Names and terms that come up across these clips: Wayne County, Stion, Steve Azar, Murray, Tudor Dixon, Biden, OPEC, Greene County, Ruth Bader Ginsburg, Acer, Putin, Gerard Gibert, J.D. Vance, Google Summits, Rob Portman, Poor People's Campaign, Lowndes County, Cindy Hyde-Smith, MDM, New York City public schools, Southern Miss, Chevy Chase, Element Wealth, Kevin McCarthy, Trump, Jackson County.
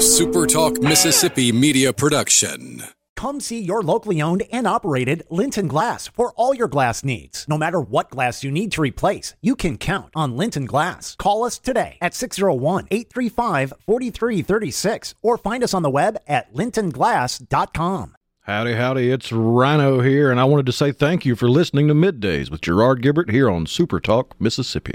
a Super Talk Mississippi media production. Come see your locally owned and operated Linton Glass for all your glass needs. No matter what glass you need to replace, you can count on Linton Glass. Call us today at 601-835-4336 or find us on the web at lintonglass.com. Howdy, howdy, it's Rhino here, and I wanted to say thank you for listening to Middays with Gerard Gibert here on Super Talk Mississippi.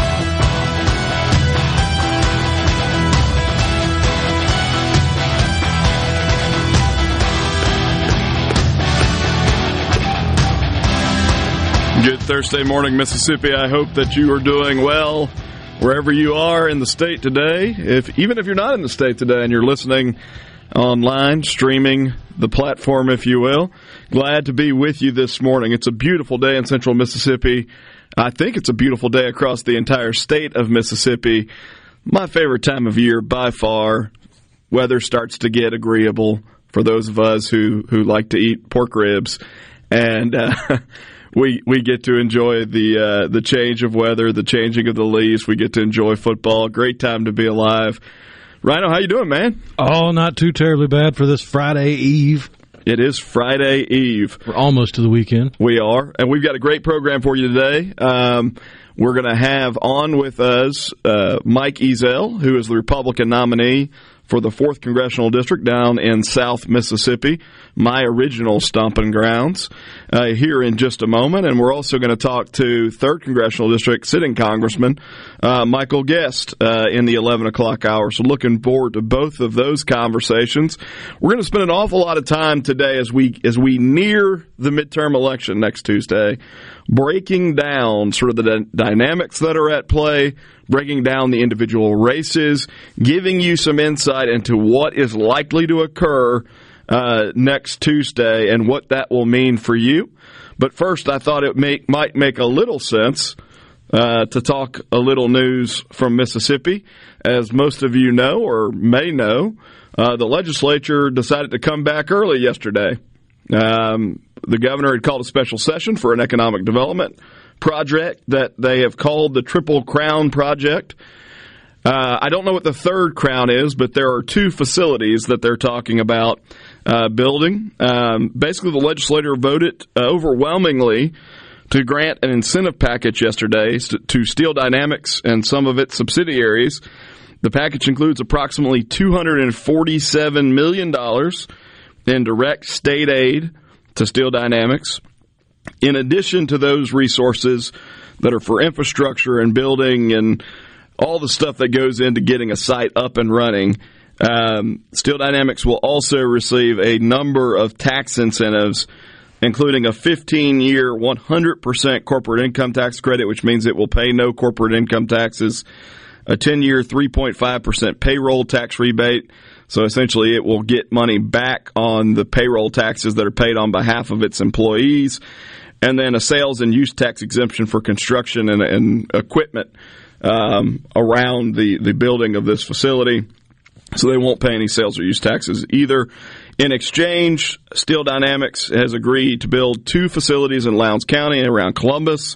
Good Thursday morning, Mississippi. I hope that you are doing well wherever you are in the state today. Even if you're not in the state today and you're listening online, streaming the platform, if you will, glad to be with you this morning. It's a beautiful day in central Mississippi. I think it's a beautiful day across the entire state of Mississippi. My favorite time of year by far. Weather starts to get agreeable for those of us who like to eat pork ribs. And We get to enjoy the change of weather, the changing of the leaves. We get to enjoy football. Great time to be alive. Rhino, how you doing, man? Oh, not too terribly bad for this Friday eve. It is Friday eve. We're almost to the weekend. We are, and we've got a great program for you today. We're going to have on with us Mike Ezell, who is the Republican nominee for the 4th Congressional District down in South Mississippi, my original stomping grounds, here in just a moment. And we're also going to talk to 3rd Congressional District sitting Congressman Michael Guest in the 11 o'clock hour. So looking forward to both of those conversations. We're going to spend an awful lot of time today as we near the midterm election next Tuesday, breaking down sort of the dynamics that are at play, breaking down the individual races, giving you some insight into what is likely to occur next Tuesday and what that will mean for you. But first, I thought it might make a little sense to talk a little news from Mississippi. As most of you know or may know, the legislature decided to come back early yesterday. The governor had called a special session for an economic development project that they have called the Triple Crown Project. I don't know what the third crown is, but there are two facilities that they're talking about building. Basically, the legislature voted overwhelmingly to grant an incentive package yesterday to Steel Dynamics and some of its subsidiaries. The package includes approximately $247 million in direct state aid to Steel Dynamics, in addition to those resources that are for infrastructure and building and all the stuff that goes into getting a site up and running. Steel Dynamics will also receive a number of tax incentives, including a 15-year 100% corporate income tax credit, which means it will pay no corporate income taxes, a 10-year 3.5% payroll tax rebate. So essentially it will get money back on the payroll taxes that are paid on behalf of its employees, and then a sales and use tax exemption for construction and equipment around the building of this facility. So they won't pay any sales or use taxes either. In exchange, Steel Dynamics has agreed to build two facilities in Lowndes County and around Columbus.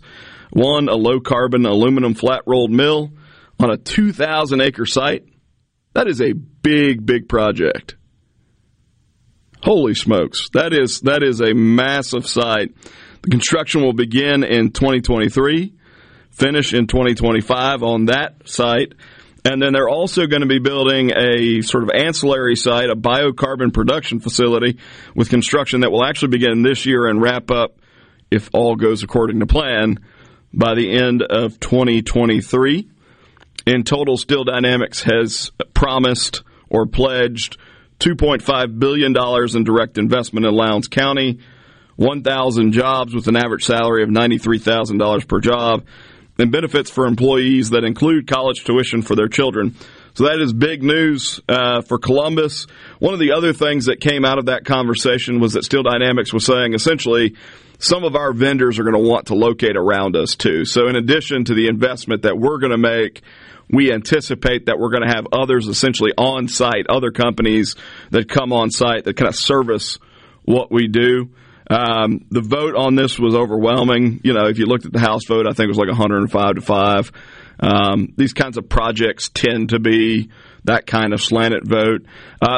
One, a low-carbon aluminum flat-rolled mill on a 2,000-acre site. That is a big, big project. Holy smokes. That is a massive site. The construction will begin in 2023, finish in 2025 on that site. And then they're also going to be building a sort of ancillary site, a biocarbon production facility with construction that will actually begin this year and wrap up, if all goes according to plan, by the end of 2023. In total, Steel Dynamics has promised or pledged $2.5 billion in direct investment in Lowndes County, 1,000 jobs with an average salary of $93,000 per job, and benefits for employees that include college tuition for their children. So that is big news for Columbus. One of the other things that came out of that conversation was that Steel Dynamics was saying essentially some of our vendors are going to want to locate around us too. So in addition to the investment that we're going to make, we anticipate that we're going to have others essentially on site, other companies that come on site that kind of service what we do. The vote on this was overwhelming. You know, if you looked at the House vote, I think it was like 105 to 5. These kinds of projects tend to be that kind of slanted vote.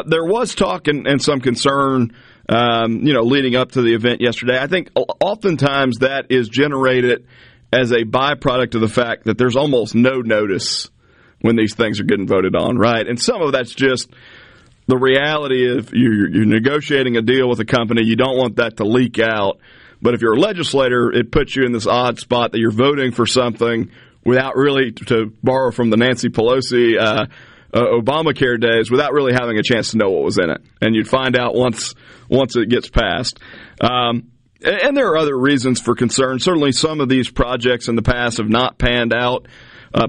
There was talk and some concern, you know, leading up to the event yesterday. I think oftentimes that is generated as a byproduct of the fact that there's almost no notice when these things are getting voted on, right? And some of that's just the reality of you're negotiating a deal with a company. You don't want that to leak out. But if you're a legislator, it puts you in this odd spot that you're voting for something without really, to borrow from the Nancy Pelosi Obamacare days, without really having a chance to know what was in it. And you'd find out once it gets passed. And there are other reasons for concern. Certainly some of these projects in the past have not panned out,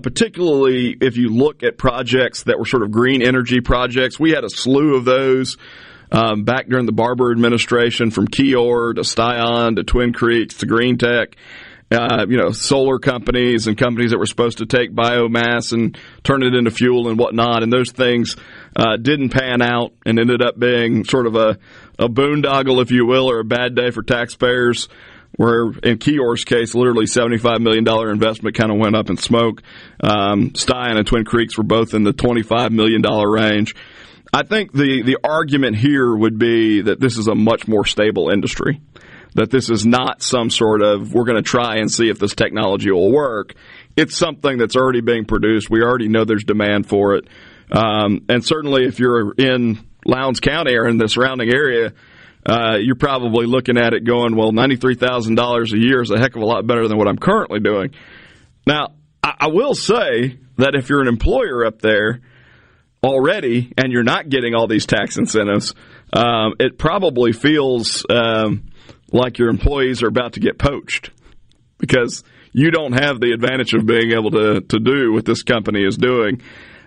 particularly if you look at projects that were sort of green energy projects. We had a slew of those back during the Barber administration, from KiOR to Stion to Twin Creeks to Greentech, you know, solar companies and companies that were supposed to take biomass and turn it into fuel and whatnot. And those things didn't pan out and ended up being sort of a boondoggle, if you will, or a bad day for taxpayers, where in KiOR's case, literally $75 million investment kind of went up in smoke. Stion and Twin Creeks were both in the $25 million range. I think the argument here would be that this is a much more stable industry, that this is not some sort of, we're going to try and see if this technology will work. It's something that's already being produced. We already know there's demand for it. And certainly if you're in Lowndes County or in the surrounding area, you're probably looking at it going, well, $93,000 a year is a heck of a lot better than what I'm currently doing. Now, I will say that if you're an employer up there already and you're not getting all these tax incentives, it probably feels like your employees are about to get poached, because you don't have the advantage of being able to do what this company is doing.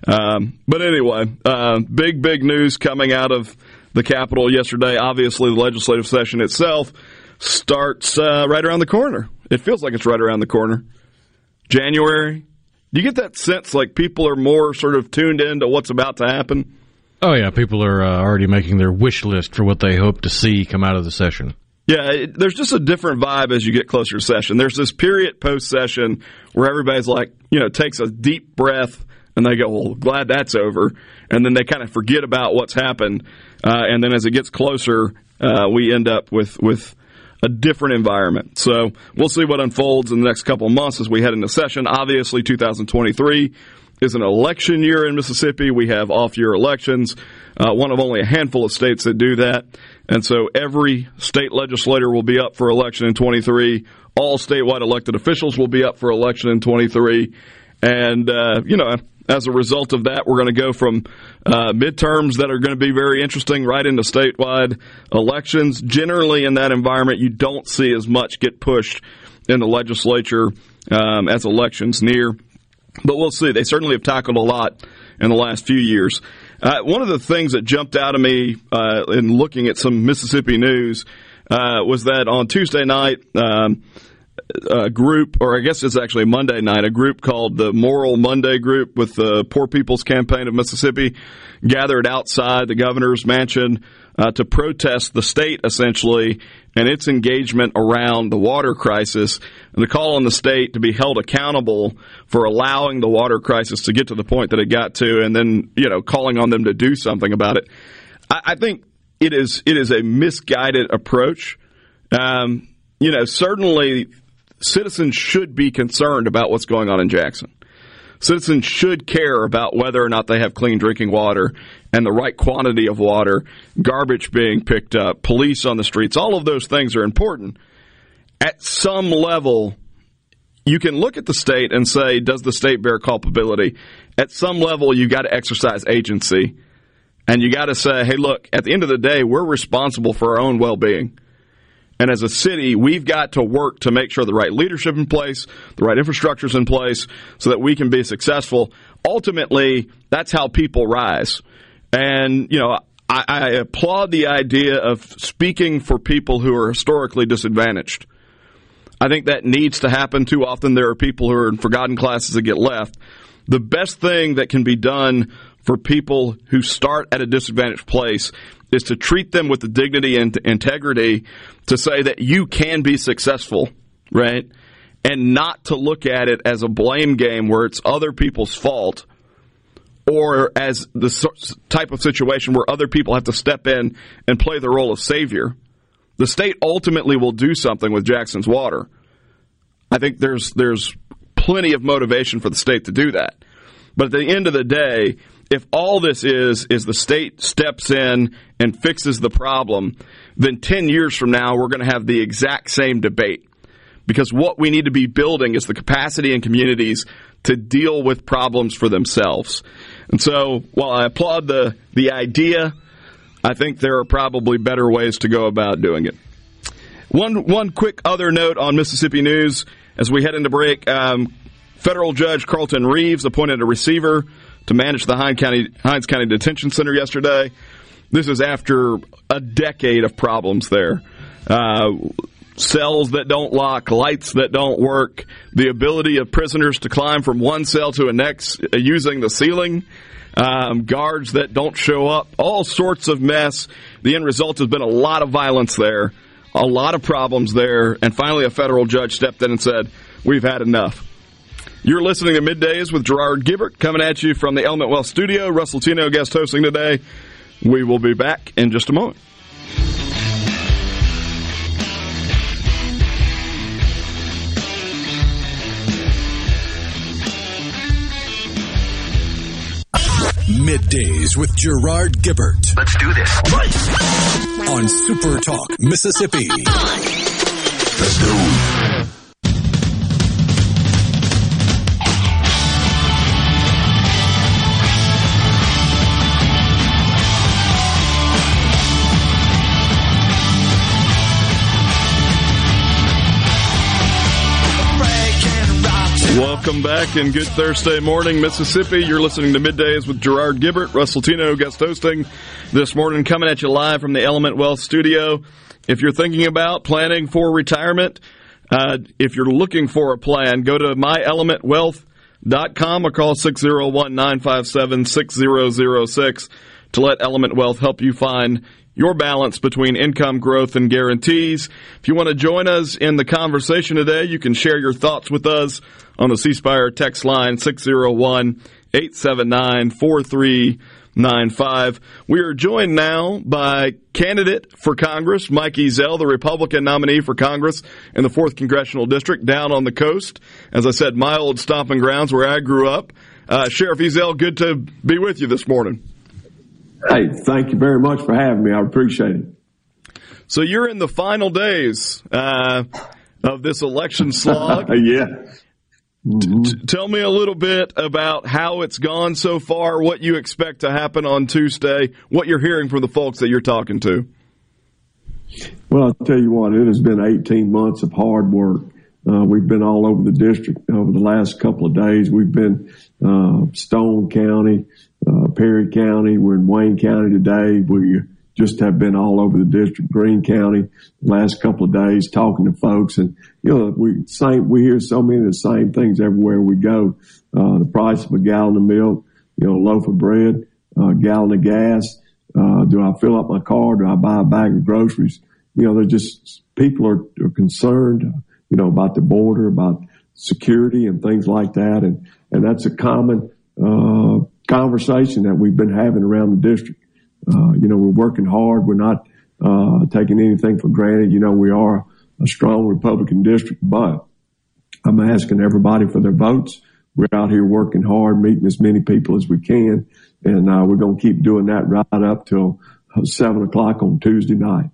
But anyway, big news coming out of the Capitol yesterday. Obviously, the legislative session itself starts right around the corner. It feels like it's right around the corner. January. Do you get that sense like people are more sort of tuned into what's about to happen? Oh, yeah. People are already making their wish list for what they hope to see come out of the session. Yeah, there's just a different vibe as you get closer to session. There's this period post-session where everybody's like, you know, takes a deep breath, and they go, well, glad that's over. And then they kind of forget about what's happened. And then as it gets closer, we end up with a different environment. So we'll see what unfolds in the next couple of months as we head into session. Obviously, 2023 is an election year in Mississippi. We have off-year elections, one of only a handful of states that do that. And so every state legislator will be up for election in 23. All statewide elected officials will be up for election in 23. And, you know, as a result of that, we're going to go from midterms that are going to be very interesting right into statewide elections. Generally, in that environment, you don't see as much get pushed in the legislature as elections near. But we'll see. They certainly have tackled a lot in the last few years. One of the things that jumped out at me in looking at some Mississippi news was that on Tuesday night, a group, or I guess it's actually Monday night, a group called the Moral Monday Group with the Poor People's Campaign of Mississippi gathered outside the governor's mansion to protest the state, essentially, and its engagement around the water crisis, and the call on the state to be held accountable for allowing the water crisis to get to the point that it got to, and then, you know, calling on them to do something about it. I think it is a misguided approach. You know, certainly citizens should be concerned about what's going on in Jackson. Citizens should care about whether or not they have clean drinking water and the right quantity of water, garbage being picked up, police on the streets. All of those things are important. At some level, you can look at the state and say, does the state bear culpability? At some level, you got to exercise agency, and you got to say, hey, look, at the end of the day, we're responsible for our own well-being. And as a city, we've got to work to make sure the right leadership in place, the right infrastructure is in place, so that we can be successful. Ultimately, that's how people rise. And, you know, I applaud the idea of speaking for people who are historically disadvantaged. I think that needs to happen. Too often there are people who are in forgotten classes that get left. The best thing that can be done for people who start at a disadvantaged place is to treat them with the dignity and integrity to say that you can be successful, right? And not to look at it as a blame game where it's other people's fault, or as the type of situation where other people have to step in and play the role of savior. The state ultimately will do something with Jackson's water. I think there's plenty of motivation for the state to do that. But at the end of the day, if all this is the state steps in and fixes the problem, then 10 years from now we're going to have the exact same debate. Because what we need to be building is the capacity in communities to deal with problems for themselves. And so while I applaud the idea, I think there are probably better ways to go about doing it. One quick other note on Mississippi news as we head into break. Federal Judge Carlton Reeves appointed a receiver to manage the Hinds County Detention Center yesterday. This is after a decade of problems there. Cells that don't lock, lights that don't work, the ability of prisoners to climb from one cell to the next using the ceiling, guards that don't show up, all sorts of mess. The end result has been a lot of violence there, a lot of problems there, and finally a federal judge stepped in and said, we've had enough. You're listening to Middays with Gerard Gibert, coming at you from the Element Wealth Studio. Russ Latino guest hosting today. We will be back in just a moment. Middays with Gerard Gibert. Let's do this. On Super Talk Mississippi. Let's do it. Welcome back and good Thursday morning, Mississippi. You're listening to Middays with Gerard Gibert, Russ Latino guest hosting this morning, coming at you live from the Element Wealth Studio. If you're thinking about planning for retirement, if you're looking for a plan, go to myelementwealth.com or call 601-957-6006 to let Element Wealth help you find your balance between income, growth, and guarantees. If you want to join us in the conversation today, you can share your thoughts with us on the Ceasefire text line, 601-879-4395. We are joined now by candidate for Congress, Mike Ezell, the Republican nominee for Congress in the 4th Congressional District down on the coast. As I said, my old stomping grounds where I grew up. Sheriff Ezell, good to be with you this morning. Hey, thank you very much for having me. I appreciate it. So you're in the final days of this election slog. Yeah. Mm-hmm. Tell me a little bit about how it's gone so far, what you expect to happen on Tuesday, what you're hearing from the folks that you're talking to. Well, I'll tell you what, it has been 18 months of hard work. We've been all over the district over the last couple of days. We've been Stone County, Perry County. We're in Wayne County today. We just have been all over the district, Greene County, the last couple of days talking to folks. And, you know, we hear so many of the same things everywhere we go. The price of a gallon of milk, you know, a loaf of bread, a gallon of gas. Do I fill up my car? Do I buy a bag of groceries? You know, they're just, people are concerned, you know, about the border, about security and things like that. And that's a common, conversation that we've been having around the district. You know, we're working hard. We're not taking anything for granted. You know, we are a strong Republican district, but I'm asking everybody for their votes. We're out here working hard, meeting as many people as we can, and we're going to keep doing that right up till 7 o'clock on Tuesday night.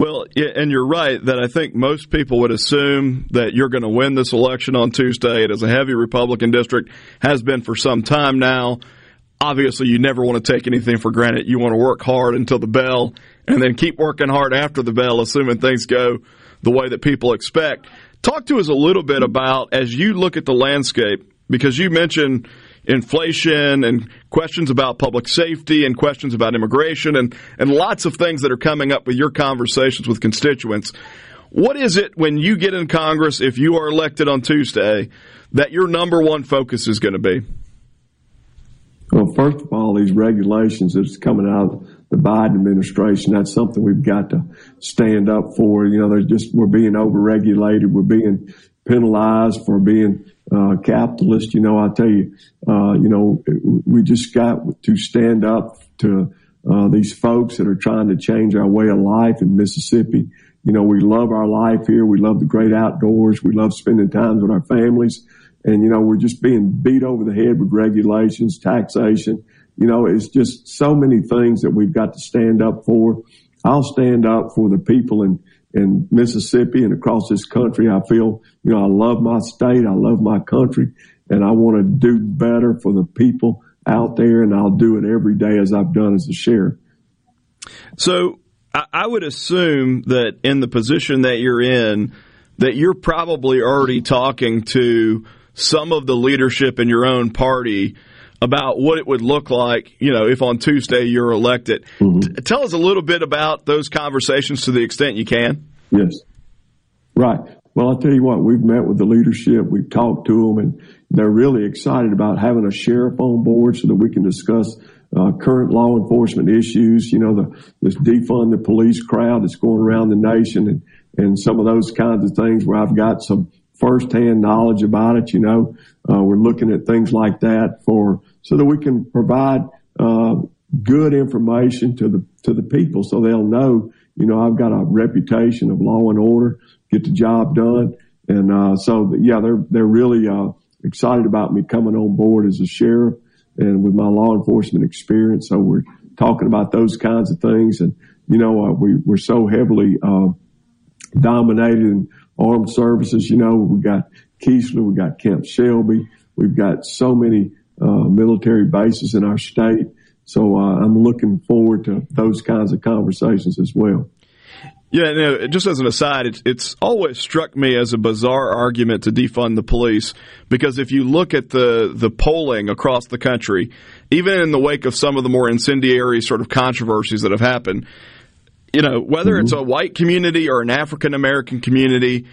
Well, and you're right that I think most people would assume that you're going to win this election on Tuesday. It is a heavy Republican district, has been for some time now. Obviously, you never want to take anything for granted. You want to work hard until the bell and then keep working hard after the bell, assuming things go the way that people expect. Talk to us a little bit about, as you look at the landscape, because you mentioned inflation and questions about public safety and questions about immigration and lots of things that are coming up with your conversations with constituents. What is it when you get in Congress, if you are elected on Tuesday, that your number one focus is going to be? Well, first of all, these regulations that's coming out of the Biden administration, that's something we've got to stand up for. You know, we're being overregulated. We're being penalized for being capitalist. You know, I tell you, you know, we just got to stand up to these folks that are trying to change our way of life in Mississippi. You know, we love our life here. We love the great outdoors. We love spending time with our families. And, you know, we're just being beat over the head with regulations, taxation. You know, it's just so many things that we've got to stand up for. I'll stand up for the people in Mississippi and across this country. I feel, you know, I love my state. I love my country. And I want to do better for the people out there. And I'll do it every day as I've done as a sheriff. So I would assume that in the position that you're in, that you're probably already talking to some of the leadership in your own party about what it would look like, you know, if on Tuesday you're elected. Mm-hmm. Tell us a little bit about those conversations to the extent you can. Yes. Right. Well, I'll tell you what, we've met with the leadership. We've talked to them, and they're really excited about having a sheriff on board so that we can discuss current law enforcement issues. You know, this defund the police crowd that's going around the nation, and some of those kinds of things where I've got some firsthand knowledge about it. You know, we're looking at things like that so that we can provide good information to the people, so they'll know, you know, I've got a reputation of law and order, get the job done, and so yeah, they're really excited about me coming on board as a sheriff and with my law enforcement experience. So we're talking about those kinds of things, and you know, we're so heavily dominated in armed services. You know, we got Keesler, we got Camp Shelby, we've got so many military bases in our state. So I'm looking forward to those kinds of conversations as well. Yeah, no, just as an aside, it's always struck me as a bizarre argument to defund the police, because if you look at the polling across the country, even in the wake of some of the more incendiary sort of controversies that have happened, you know, whether it's a white community or an African-American community,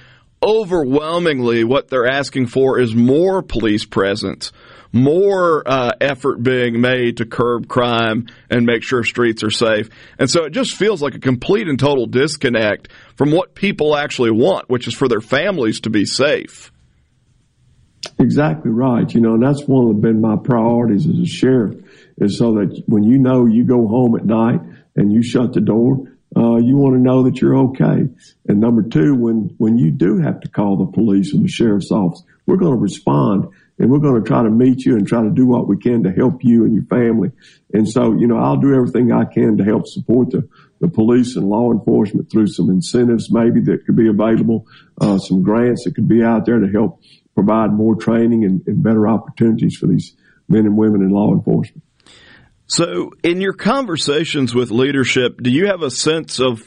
overwhelmingly what they're asking for is more police presence, more effort being made to curb crime and make sure streets are safe. And so it just feels like a complete and total disconnect from what people actually want, which is for their families to be safe. Exactly right. You know, and that's one of been my priorities as a sheriff, is so that when you know you go home at night and you shut the door, you want to know that you're okay. And number two, when you do have to call the police or the sheriff's office, we're going to respond, and we're going to try to meet you and try to do what we can to help you and your family. And so, you know, I'll do everything I can to help support the police and law enforcement through some incentives maybe that could be available, some grants that could be out there to help provide more training and better opportunities for these men and women in law enforcement. So in your conversations with leadership, do you have a sense of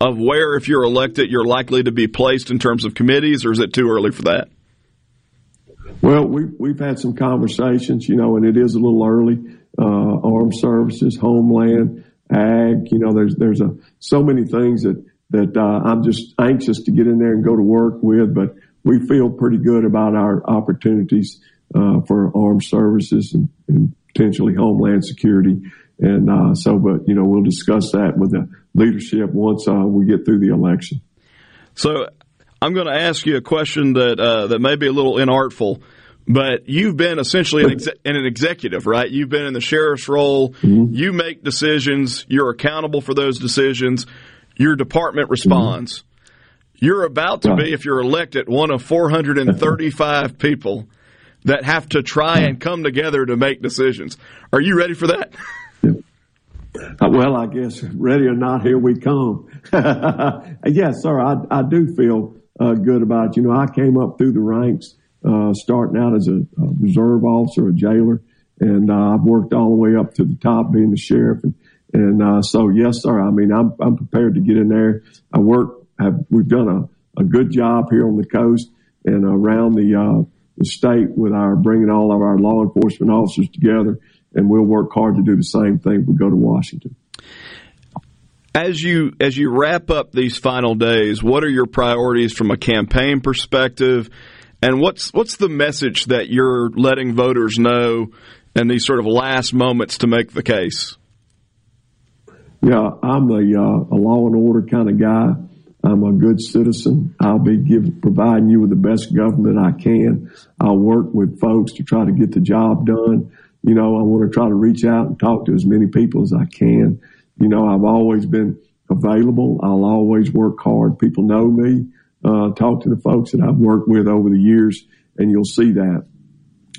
where, if you're elected, you're likely to be placed in terms of committees, or is it too early for that? Well, we've had some conversations, you know, and it is a little early. Armed services, homeland, ag, you know, there's so many things that I'm just anxious to get in there and go to work with, but we feel pretty good about our opportunities for armed services and potentially homeland security. And so, but, you know, we'll discuss that with the leadership once we get through the election. So I'm going to ask you a question that may be a little inartful, but you've been essentially an executive, right? You've been in the sheriff's role. Mm-hmm. You make decisions. You're accountable for those decisions. Your department responds. Mm-hmm. You're about to be, if you're elected, one of 435 people that have to try and come together to make decisions. Are you ready for that? Yeah. Well, I guess ready or not, here we come. Yes, sir, I do feel good about it. You know, I came up through the ranks starting out as a reserve officer, a jailer, and I've worked all the way up to the top being the sheriff. And so, yes, sir, I mean, I'm prepared to get in there. We've done a good job here on the coast and around the state with our bringing all of our law enforcement officers together, and we'll work hard to do the same thing when we go to Washington. As you wrap up these final days, what are your priorities from a campaign perspective, and what's the message that you're letting voters know in these sort of last moments to make the case? Yeah, I'm a law and order kind of guy. I'm a good citizen. I'll be providing you with the best government I can. I'll work with folks to try to get the job done. You know, I want to try to reach out and talk to as many people as I can. You know, I've always been available. I'll always work hard. People know me. Talk to the folks that I've worked with over the years, and you'll see that.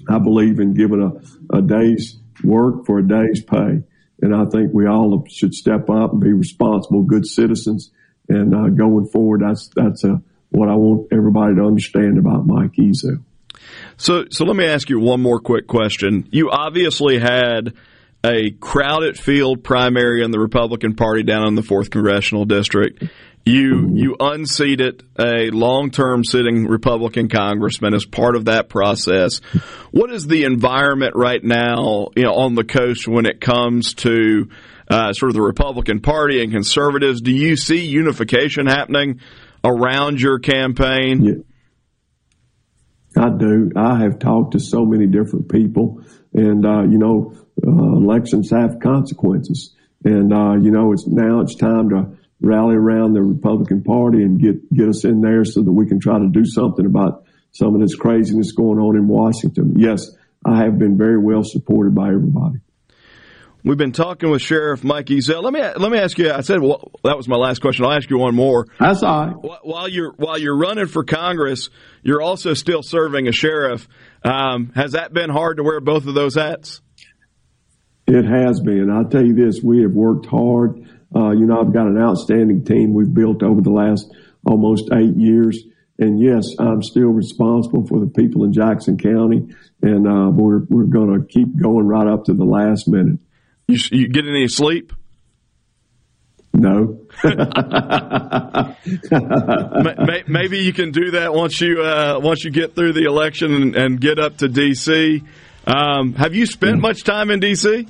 I believe in giving a day's work for a day's pay. And I think we all should step up and be responsible, good citizens. And going forward, that's what I want everybody to understand about Mike Ezell. So let me ask you one more quick question. You obviously had a crowded field primary in the Republican Party down in the 4th Congressional District. You unseated a long-term sitting Republican congressman as part of that process. What is the environment right now, you know, on the coast when it comes to sort of the Republican Party and conservatives? Do you see unification happening around your campaign? Yeah. I do. I have talked to so many different people, and elections have consequences, and it's time to rally around the Republican Party and get us in there so that we can try to do something about some of this craziness going on in Washington. Yes, I have been very well supported by everybody. We've been talking with Sheriff Mike Ezell. Let me ask you. I said that was my last question. I'll ask you one more. That's all right. While you're running for Congress, you're also still serving as sheriff. Has that been hard to wear both of those hats? It has been. I'll tell you this: we have worked hard. I've got an outstanding team we've built over the last almost 8 years. And yes, I'm still responsible for the people in Jackson County, and we're going to keep going right up to the last minute. You get any sleep? No. Maybe you can do that once you get through the election and get up to D.C. Have you spent much time in D.C.?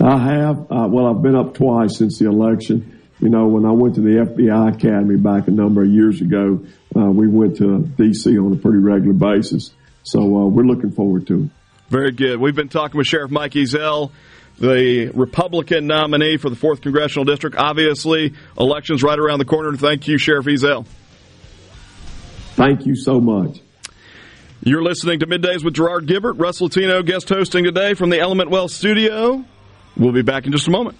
I have. I've been up twice since the election. You know, when I went to the FBI Academy back a number of years ago, we went to D.C. on a pretty regular basis. So we're looking forward to it. Very good. We've been talking with Sheriff Mike Ezell, the Republican nominee for the 4th Congressional District. Obviously, election's right around the corner. Thank you, Sheriff Ezell. Thank you so much. You're listening to Middays with Gerard Gibert. Russ Latino guest hosting today from the Element Wealth Studio. We'll be back in just a moment.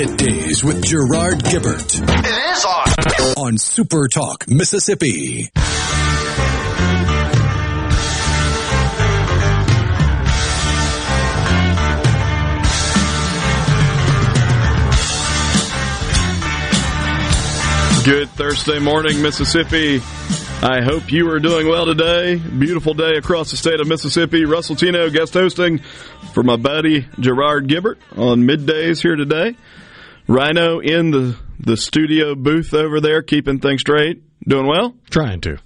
Middays with Gerard Gibert. It is on Super Talk Mississippi. Good Thursday morning, Mississippi. I hope you are doing well today. Beautiful day across the state of Mississippi. Russ Latino guest hosting for my buddy Gerard Gibert on Middays here today. Rhino in the studio booth over there, keeping things straight. Doing well? Trying to.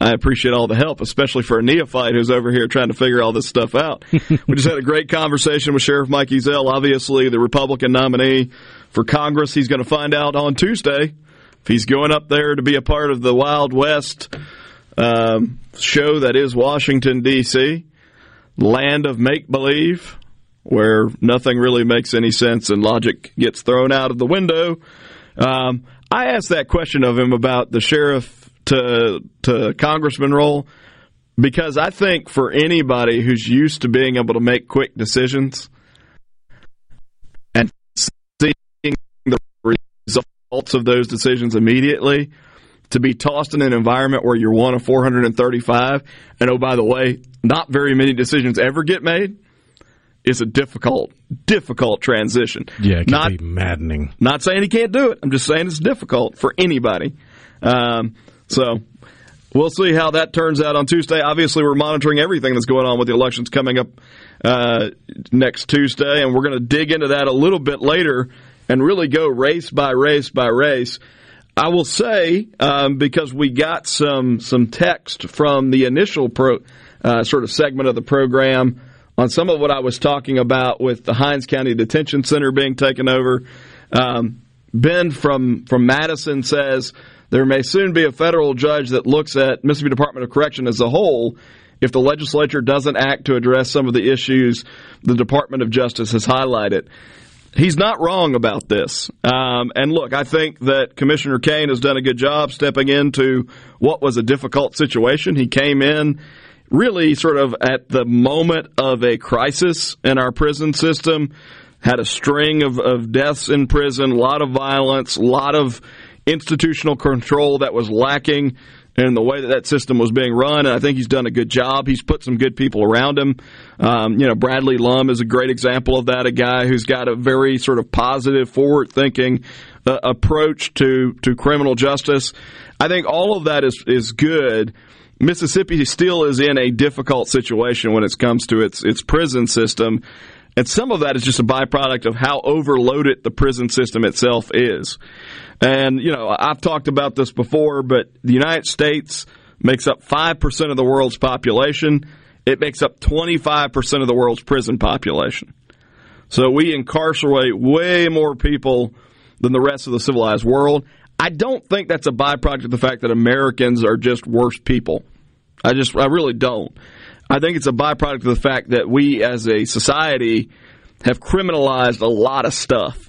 I appreciate all the help, especially for a neophyte who's over here trying to figure all this stuff out. We just had a great conversation with Sheriff Mike Ezell, obviously the Republican nominee for Congress. He's going to find out on Tuesday if he's going up there to be a part of the Wild West show that is Washington, D.C., land of make-believe, where nothing really makes any sense and logic gets thrown out of the window. I asked that question of him about the sheriff to congressman role because I think for anybody who's used to being able to make quick decisions and seeing the results of those decisions immediately, to be tossed in an environment where you're one of 435, and oh, by the way, not very many decisions ever get made, is a difficult transition. Yeah, it can be maddening. Not saying he can't do it. I'm just saying it's difficult for anybody. So We'll see how that turns out on Tuesday. Obviously, we're monitoring everything that's going on with the elections coming up next Tuesday, and we're going to dig into that a little bit later and really go race by race by race. I will say, because we got some text from the initial sort of segment of the program on some of what I was talking about with the Hinds County Detention Center being taken over. Ben from Madison says, there may soon be a federal judge that looks at Mississippi Department of Correction as a whole if the legislature doesn't act to address some of the issues the Department of Justice has highlighted. He's not wrong about this. And look, I think that Commissioner Cain has done a good job stepping into what was a difficult situation. He came in really sort of at the moment of a crisis in our prison system, had a string of deaths in prison, a lot of violence, a lot of institutional control that was lacking in the way that that system was being run, and I think he's done a good job. He's put some good people around him. Bradley Lum is a great example of that, a guy who's got a very sort of positive, forward-thinking approach to criminal justice. I think all of that is good. Mississippi still is in a difficult situation when it comes to its prison system, and some of that is just a byproduct of how overloaded the prison system itself is. And, I've talked about this before, but the United States makes up 5% of the world's population. It makes up 25% of the world's prison population. So we incarcerate way more people than the rest of the civilized world. I don't think that's a byproduct of the fact that Americans are just worse people. I really don't. I think it's a byproduct of the fact that we as a society have criminalized a lot of stuff.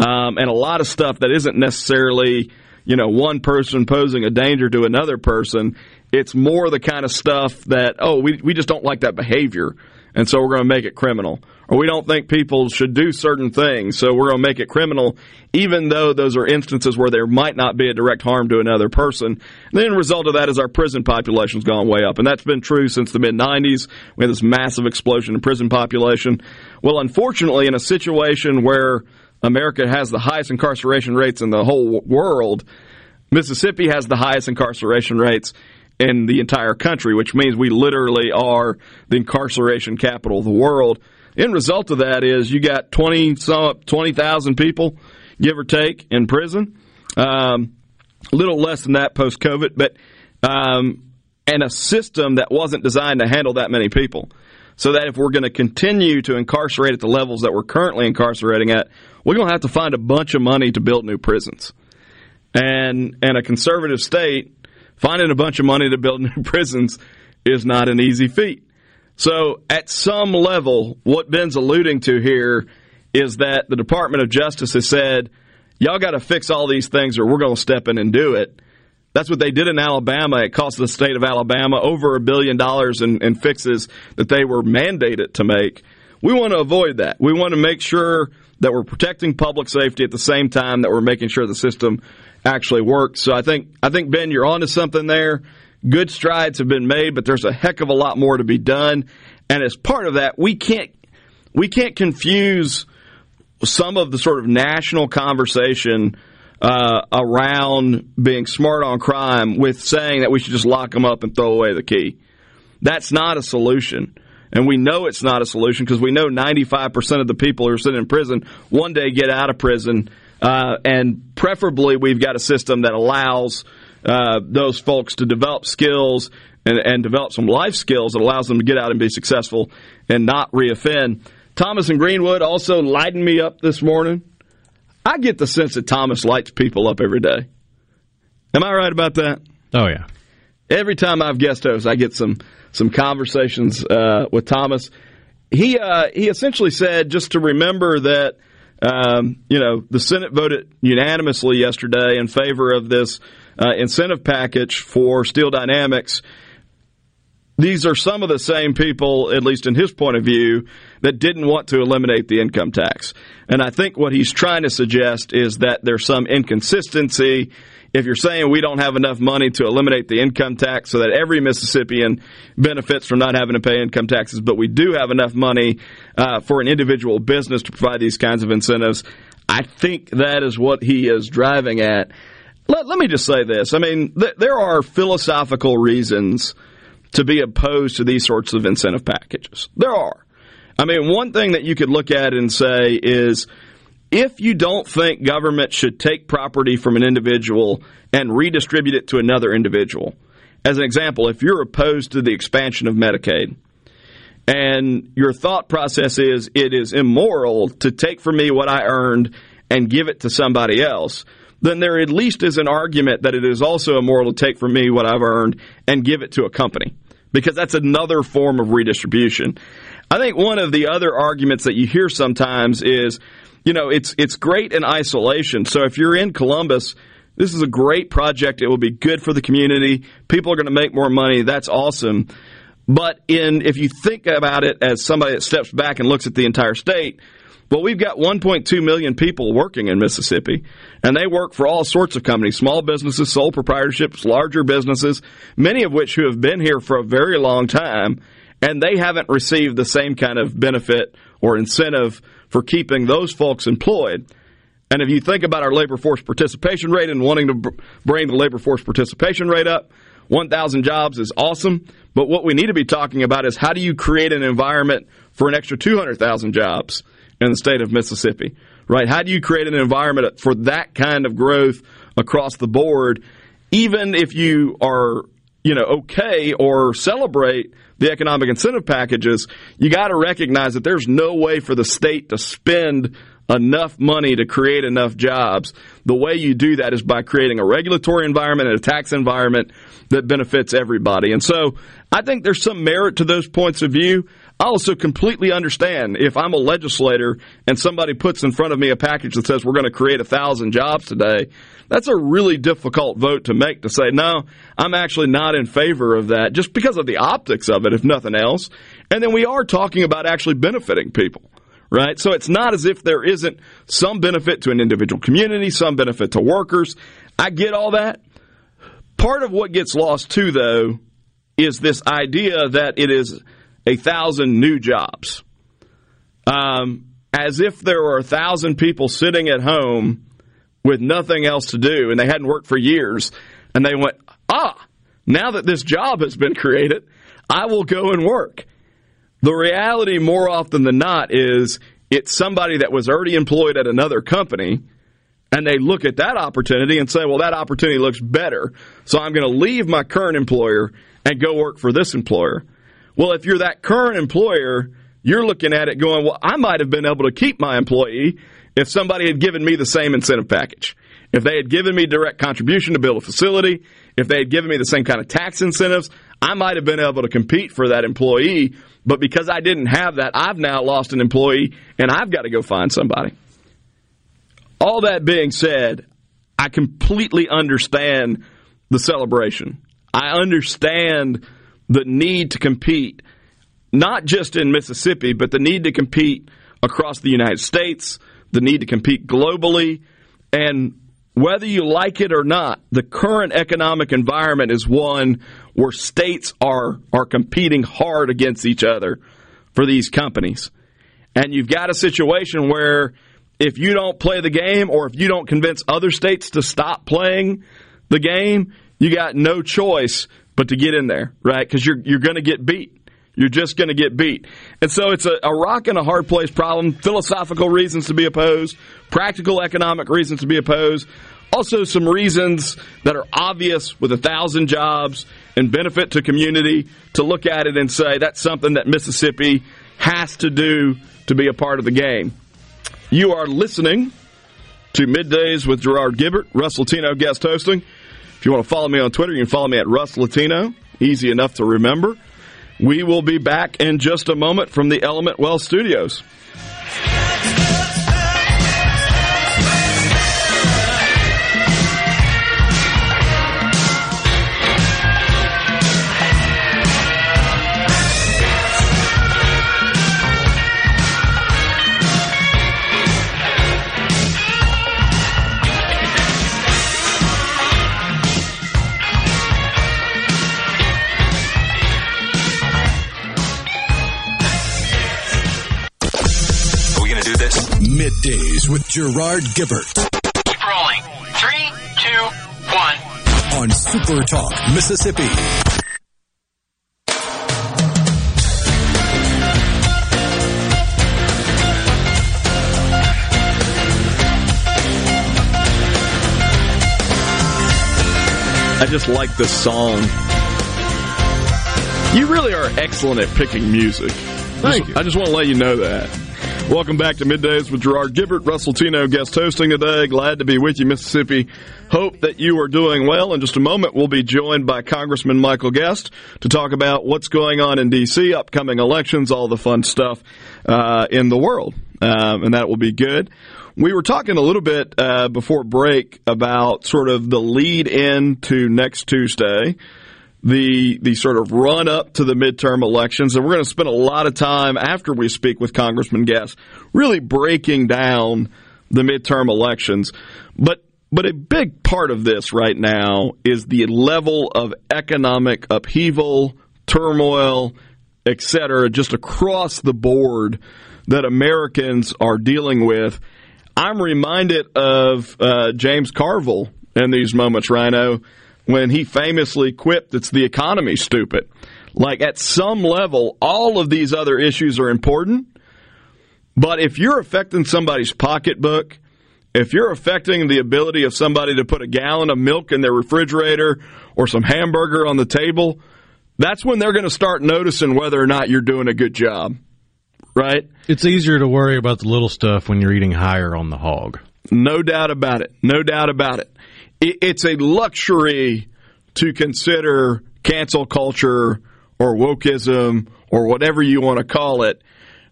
And a lot of stuff that isn't necessarily, one person posing a danger to another person. It's more the kind of stuff that, we just don't like that behavior, and so we're going to make it criminal. Or we don't think people should do certain things, so we're going to make it criminal, even though those are instances where there might not be a direct harm to another person. And the end result of that is our prison population's gone way up, and that's been true since the mid-'90s. We had this massive explosion in prison population. Well, unfortunately, in a situation where America has the highest incarceration rates in the whole world, Mississippi has the highest incarceration rates in the entire country, which means we literally are the incarceration capital of the world. End result of that is you got 20,000 people, give or take, in prison. A little less than that post-COVID, but and a system that wasn't designed to handle that many people. So that if we're going to continue to incarcerate at the levels that we're currently incarcerating at, we're going to have to find a bunch of money to build new prisons. And a conservative state, finding a bunch of money to build new prisons is not an easy feat. So at some level, what Ben's alluding to here is that the Department of Justice has said, y'all got to fix all these things or we're going to step in and do it. That's what they did in Alabama. It cost the state of Alabama over $1 billion in fixes that they were mandated to make. We want to avoid that. We want to make sure that we're protecting public safety at the same time that we're making sure the system actually works. So I think Ben, you're onto something there. Good strides have been made, but there's a heck of a lot more to be done. And as part of that, we can't confuse some of the sort of national conversation around being smart on crime with saying that we should just lock them up and throw away the key. That's not a solution. And we know it's not a solution because we know 95% of the people who are sitting in prison one day get out of prison. And preferably we've got a system that allows those folks to develop skills and develop some life skills that allows them to get out and be successful and not reoffend. Thomas in Greenwood also lighting me up this morning. I get the sense that Thomas lights people up every day. Am I right about that? Oh, yeah. Every time I've guest host, I get some conversations with Thomas. He essentially said just to remember that the Senate voted unanimously yesterday in favor of this incentive package for Steel Dynamics. These are some of the same people, at least in his point of view, that didn't want to eliminate the income tax. And I think what he's trying to suggest is that there's some inconsistency. If you're saying we don't have enough money to eliminate the income tax so that every Mississippian benefits from not having to pay income taxes, but we do have enough money for an individual business to provide these kinds of incentives, I think that is what he is driving at. Let me just say this. I mean, there are philosophical reasons to be opposed to these sorts of incentive packages. There are. I mean, one thing that you could look at and say is, if you don't think government should take property from an individual and redistribute it to another individual, as an example, if you're opposed to the expansion of Medicaid and your thought process is it is immoral to take from me what I earned and give it to somebody else, then there at least is an argument that it is also immoral to take from me what I've earned and give it to a company, because that's another form of redistribution. I think one of the other arguments that you hear sometimes is, you know, it's great in isolation. So if you're in Columbus, this is a great project. It will be good for the community. People are going to make more money. That's awesome. But if you think about it as somebody that steps back and looks at the entire state, well, we've got 1.2 million people working in Mississippi, and they work for all sorts of companies, small businesses, sole proprietorships, larger businesses, many of which who have been here for a very long time, and they haven't received the same kind of benefit or incentive for keeping those folks employed. And if you think about our labor force participation rate and wanting to bring the labor force participation rate up, 1,000 jobs is awesome, but what we need to be talking about is how do you create an environment for an extra 200,000 jobs in the state of Mississippi, right? How do you create an environment for that kind of growth across the board, even if you are, you know, okay or celebrate the economic incentive packages? You got to recognize that there's no way for the state to spend enough money to create enough jobs. The way you do that is by creating a regulatory environment and a tax environment that benefits everybody. And so I think there's some merit to those points of view. I also completely understand if I'm a legislator and somebody puts in front of me a package that says we're going to create 1,000 jobs today, that's a really difficult vote to make, to say, no, I'm actually not in favor of that, just because of the optics of it, if nothing else. And then we are talking about actually benefiting people, right? So it's not as if there isn't some benefit to an individual community, some benefit to workers. I get all that. Part of what gets lost, too, though, is this idea that it is 1,000 new jobs, as if there were 1,000 people sitting at home with nothing else to do, and they hadn't worked for years, and they went, now that this job has been created, I will go and work. The reality more often than not is it's somebody that was already employed at another company, and they look at that opportunity and say, well, that opportunity looks better, so I'm going to leave my current employer and go work for this employer. Well, if you're that current employer, you're looking at it going, well, I might have been able to keep my employee if somebody had given me the same incentive package. If they had given me direct contribution to build a facility, if they had given me the same kind of tax incentives, I might have been able to compete for that employee. But because I didn't have that, I've now lost an employee, and I've got to go find somebody. All that being said, I completely understand the celebration. I understand the need to compete, not just in Mississippi, but the need to compete across the United States, the need to compete globally. And whether you like it or not, the current economic environment is one where states are competing hard against each other for these companies. And you've got a situation where if you don't play the game, or if you don't convince other states to stop playing the game, you got no choice but to get in there, right? Because you're going to get beat. You're just going to get beat. And so it's a rock and a hard place problem, philosophical reasons to be opposed, practical economic reasons to be opposed, also some reasons that are obvious with 1,000 jobs and benefit to community to look at it and say that's something that Mississippi has to do to be a part of the game. You are listening to Middays with Gerard Gibert, Russ Latino guest hosting. If you want to follow me on Twitter, you can follow me at Russ Latino. Easy enough to remember. We will be back in just a moment from the Element Wealth Studios. Middays with Gerard Gibert. Keep rolling. 3, 2, Super Talk Mississippi. I just like this song. You really are excellent at picking music. Thank you. I just want to let you know that. Welcome back to Middays with Gerard Gibert. Russell Tino guest hosting today. Glad to be with you, Mississippi. Hope that you are doing well. In just a moment, we'll be joined by Congressman Michael Guest to talk about what's going on in D.C., upcoming elections, all the fun stuff in the world. And that will be good. We were talking a little bit before break about sort of the lead-in to next Tuesday, the sort of run-up to the midterm elections. And we're going to spend a lot of time after we speak with Congressman Guest really breaking down the midterm elections. But a big part of this right now is the level of economic upheaval, turmoil, et cetera, just across the board that Americans are dealing with. I'm reminded of James Carville in these moments, Rhino, when he famously quipped, "It's the economy, stupid." Like, at some level, all of these other issues are important, but if you're affecting somebody's pocketbook, if you're affecting the ability of somebody to put a gallon of milk in their refrigerator or some hamburger on the table, that's when they're going to start noticing whether or not you're doing a good job, right? It's easier to worry about the little stuff when you're eating higher on the hog. No doubt about it. No doubt about it. It's a luxury to consider cancel culture or wokeism or whatever you want to call it,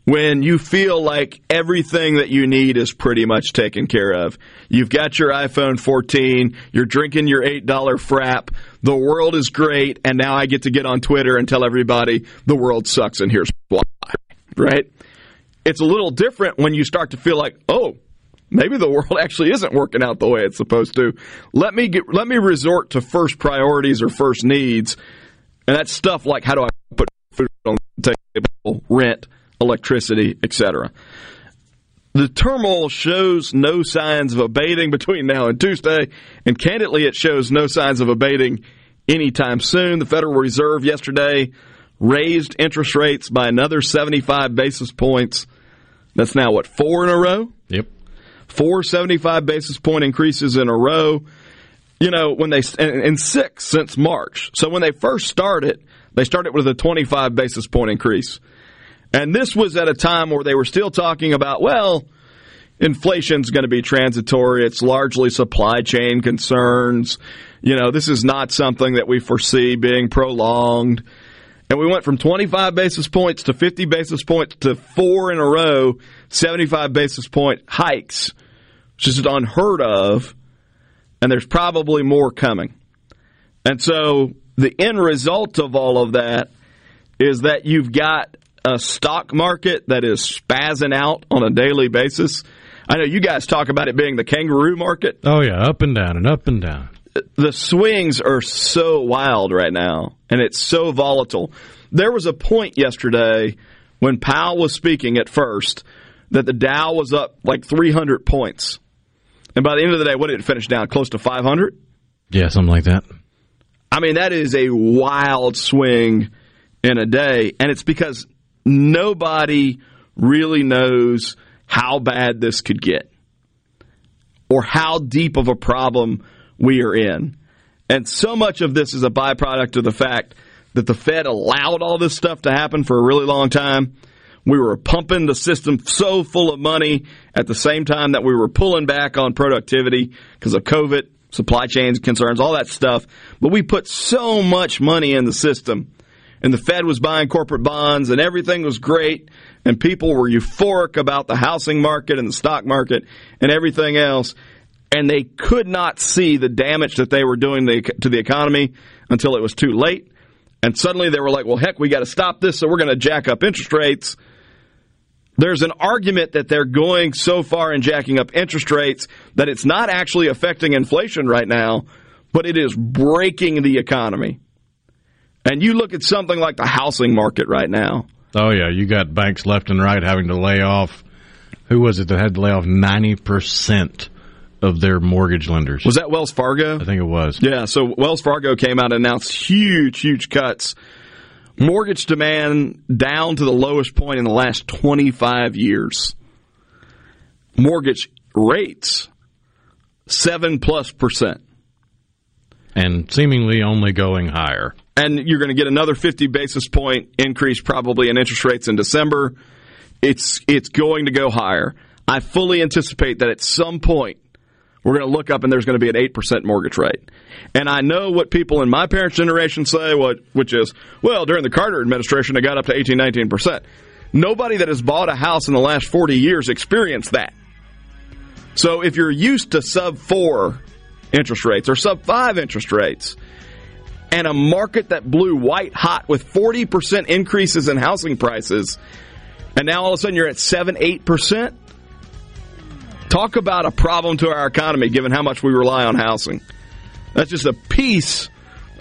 when you feel like everything that you need is pretty much taken care of. You've got your iPhone 14, you're drinking your $8 frap, the world is great, and now I get to get on Twitter and tell everybody the world sucks and here's why, right? It's a little different when you start to feel like, oh, maybe the world actually isn't working out the way it's supposed to. Let me resort to first priorities or first needs, and that's stuff like how do I put food on the table, rent, electricity, etc. The turmoil shows no signs of abating between now and Tuesday, and candidly, it shows no signs of abating anytime soon. The Federal Reserve yesterday raised interest rates by another 75 basis points. That's now, what, four in a row? Yep. 475 basis point increases in a row. You know, when they and six since March. So when they started with a 25 basis point increase. And this was at a time where they were still talking about, well, inflation's going to be transitory. It's largely supply chain concerns. You know, this is not something that we foresee being prolonged. And we went from 25 basis points to 50 basis points to four in a row, 75 basis point hikes, which is unheard of, and there's probably more coming. And so the end result of all of that is that you've got a stock market that is spazzing out on a daily basis. I know you guys talk about it being the kangaroo market. Oh, yeah, up and down and up and down. The swings are so wild right now, and it's so volatile. There was a point yesterday when Powell was speaking at first that the Dow was up like 300 points. And by the end of the day, what did it finish down? Close to 500? Yeah, something like that. I mean, that is a wild swing in a day, and it's because nobody really knows how bad this could get or how deep of a problem we are in. And so much of this is a byproduct of the fact that the Fed allowed all this stuff to happen for a really long time. We were pumping the system so full of money at the same time that we were pulling back on productivity because of COVID, supply chains concerns, all that stuff. But we put so much money in the system. And the Fed was buying corporate bonds, and everything was great, and people were euphoric about the housing market and the stock market and everything else, and they could not see the damage that they were doing to the economy until it was too late. And suddenly they were like, well, heck, we got to stop this, so we're going to jack up interest rates. There's an argument that they're going so far in jacking up interest rates that it's not actually affecting inflation right now, but it is breaking the economy. And you look at something like the housing market right now. Oh, yeah. You got banks left and right having to lay off. Who was it that had to lay off 90% of their mortgage lenders. Was that Wells Fargo? I think it was. Yeah, so Wells Fargo came out and announced huge cuts. Mortgage demand down to the lowest point in the last 25 years. Mortgage rates, 7+%. And seemingly only going higher. And you're going to get another 50 basis point increase probably in interest rates in December. It's going to go higher. I fully anticipate that at some point we're going to look up and there's going to be an 8% mortgage rate. And I know what people in my parents' generation say, which is, well, during the Carter administration, it got up to 18, 19%. Nobody that has bought a house in the last 40 years experienced that. So if you're used to sub-4 interest rates or sub-5 interest rates and a market that blew white hot with 40% increases in housing prices, and now all of a sudden you're at 7, 8%, talk about a problem to our economy given how much we rely on housing. That's just a piece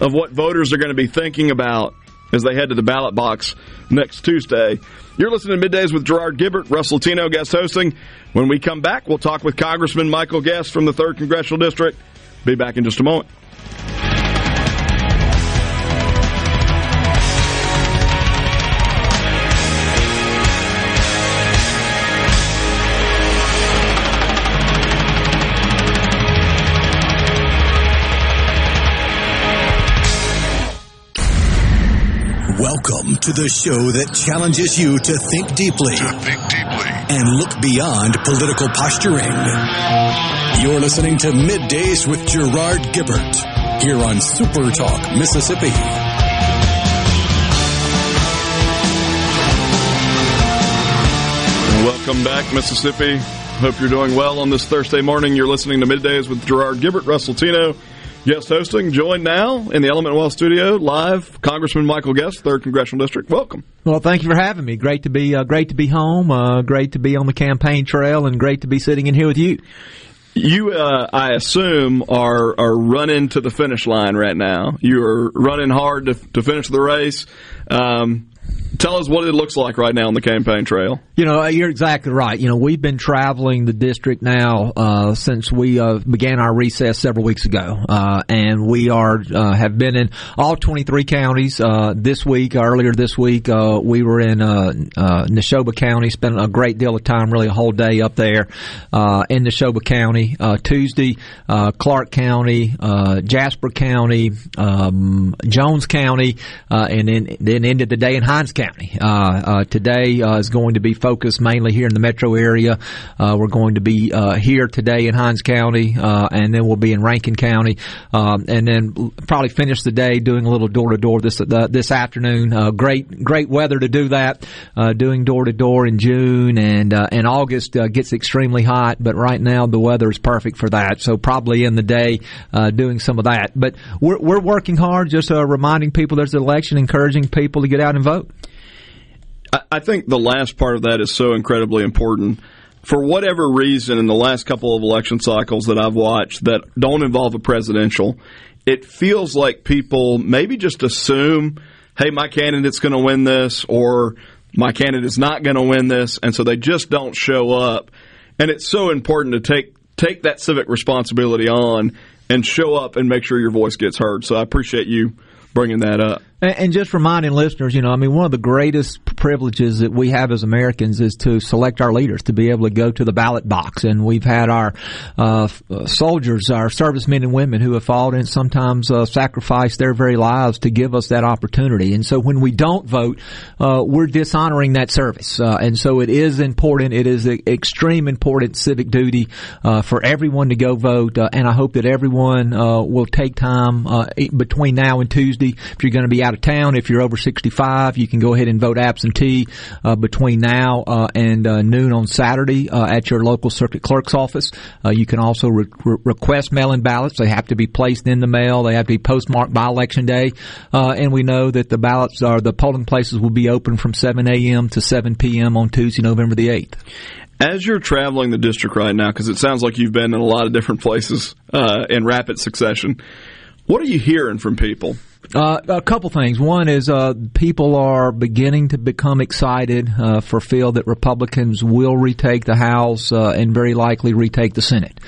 of what voters are going to be thinking about as they head to the ballot box next Tuesday. You're listening to Middays with Gerard Gibert, Russ Latino guest hosting. When we come back, we'll talk with Congressman Michael Guest from the 3rd Congressional District. Be back in just a moment. Welcome to the show that challenges you to think deeply and look beyond political posturing. You're listening to Middays with Gerard Gibert here on Super Talk Mississippi. Welcome back, Mississippi. Hope you're doing well on this Thursday morning. You're listening to Middays with Gerard Gibert, Russ Latino. Guest hosting, joined now in the Element Wealth studio, live, Congressman Michael Guest, 3rd Congressional District. Welcome. Well, thank you for having me. Great to be home. Great to be on the campaign trail, and great to be sitting in here with you. You, I assume, are running to the finish line right now. You are running hard to finish the race. Tell us what it looks like right now on the campaign trail. You know, you're exactly right. You know, we've been traveling the district now since we began our recess several weeks ago. And we have been in all 23 counties this week. Earlier this week, we were in Neshoba County, spent a great deal of time, really a whole day up there in Neshoba County. Tuesday, Clark County, Jasper County, Jones County, and then ended the day in Hinds County. Today is going to be focused mainly here in the metro area. We're going to be here today in Hinds County, and then we'll be in Rankin County, and then probably finish the day doing a little door-to-door this afternoon. Great weather to do that. Doing door-to-door in June and August gets extremely hot, but right now the weather is perfect for that. So probably in the day doing some of that. But we're working hard, just reminding people there's an election, encouraging people to get out and vote. I think the last part of that is so incredibly important. For whatever reason, in the last couple of election cycles that I've watched that don't involve a presidential, it feels like people maybe just assume, hey, my candidate's going to win this, or my candidate's not going to win this, and so they just don't show up. And it's so important to take that civic responsibility on and show up and make sure your voice gets heard. So I appreciate you bringing that up. And just reminding listeners, you know, I mean, one of the greatest privileges that we have as Americans is to select our leaders, to be able to go to the ballot box. And we've had our soldiers, our servicemen and women who have fought and sometimes sacrificed their very lives to give us that opportunity. And so when we don't vote, we're dishonoring that service. And so it is important. It is an extreme important civic duty for everyone to go vote. And I hope that everyone will take time between now and Tuesday. If you're going to be out of town, if you're over 65, you can go ahead and vote absentee between now and noon on Saturday at your local circuit clerk's office. You can also request mail-in ballots. They have to be placed in the mail. They have to be postmarked by Election Day. And we know that the ballots are the polling places will be open from 7 a.m. to 7 p.m. on Tuesday, November the 8th. As you're traveling the district right now, because it sounds like you've been in a lot of different places in rapid succession, what are you hearing from people? A couple things. One is people are beginning to become excited for feel that Republicans will retake the House and very likely retake the Senate.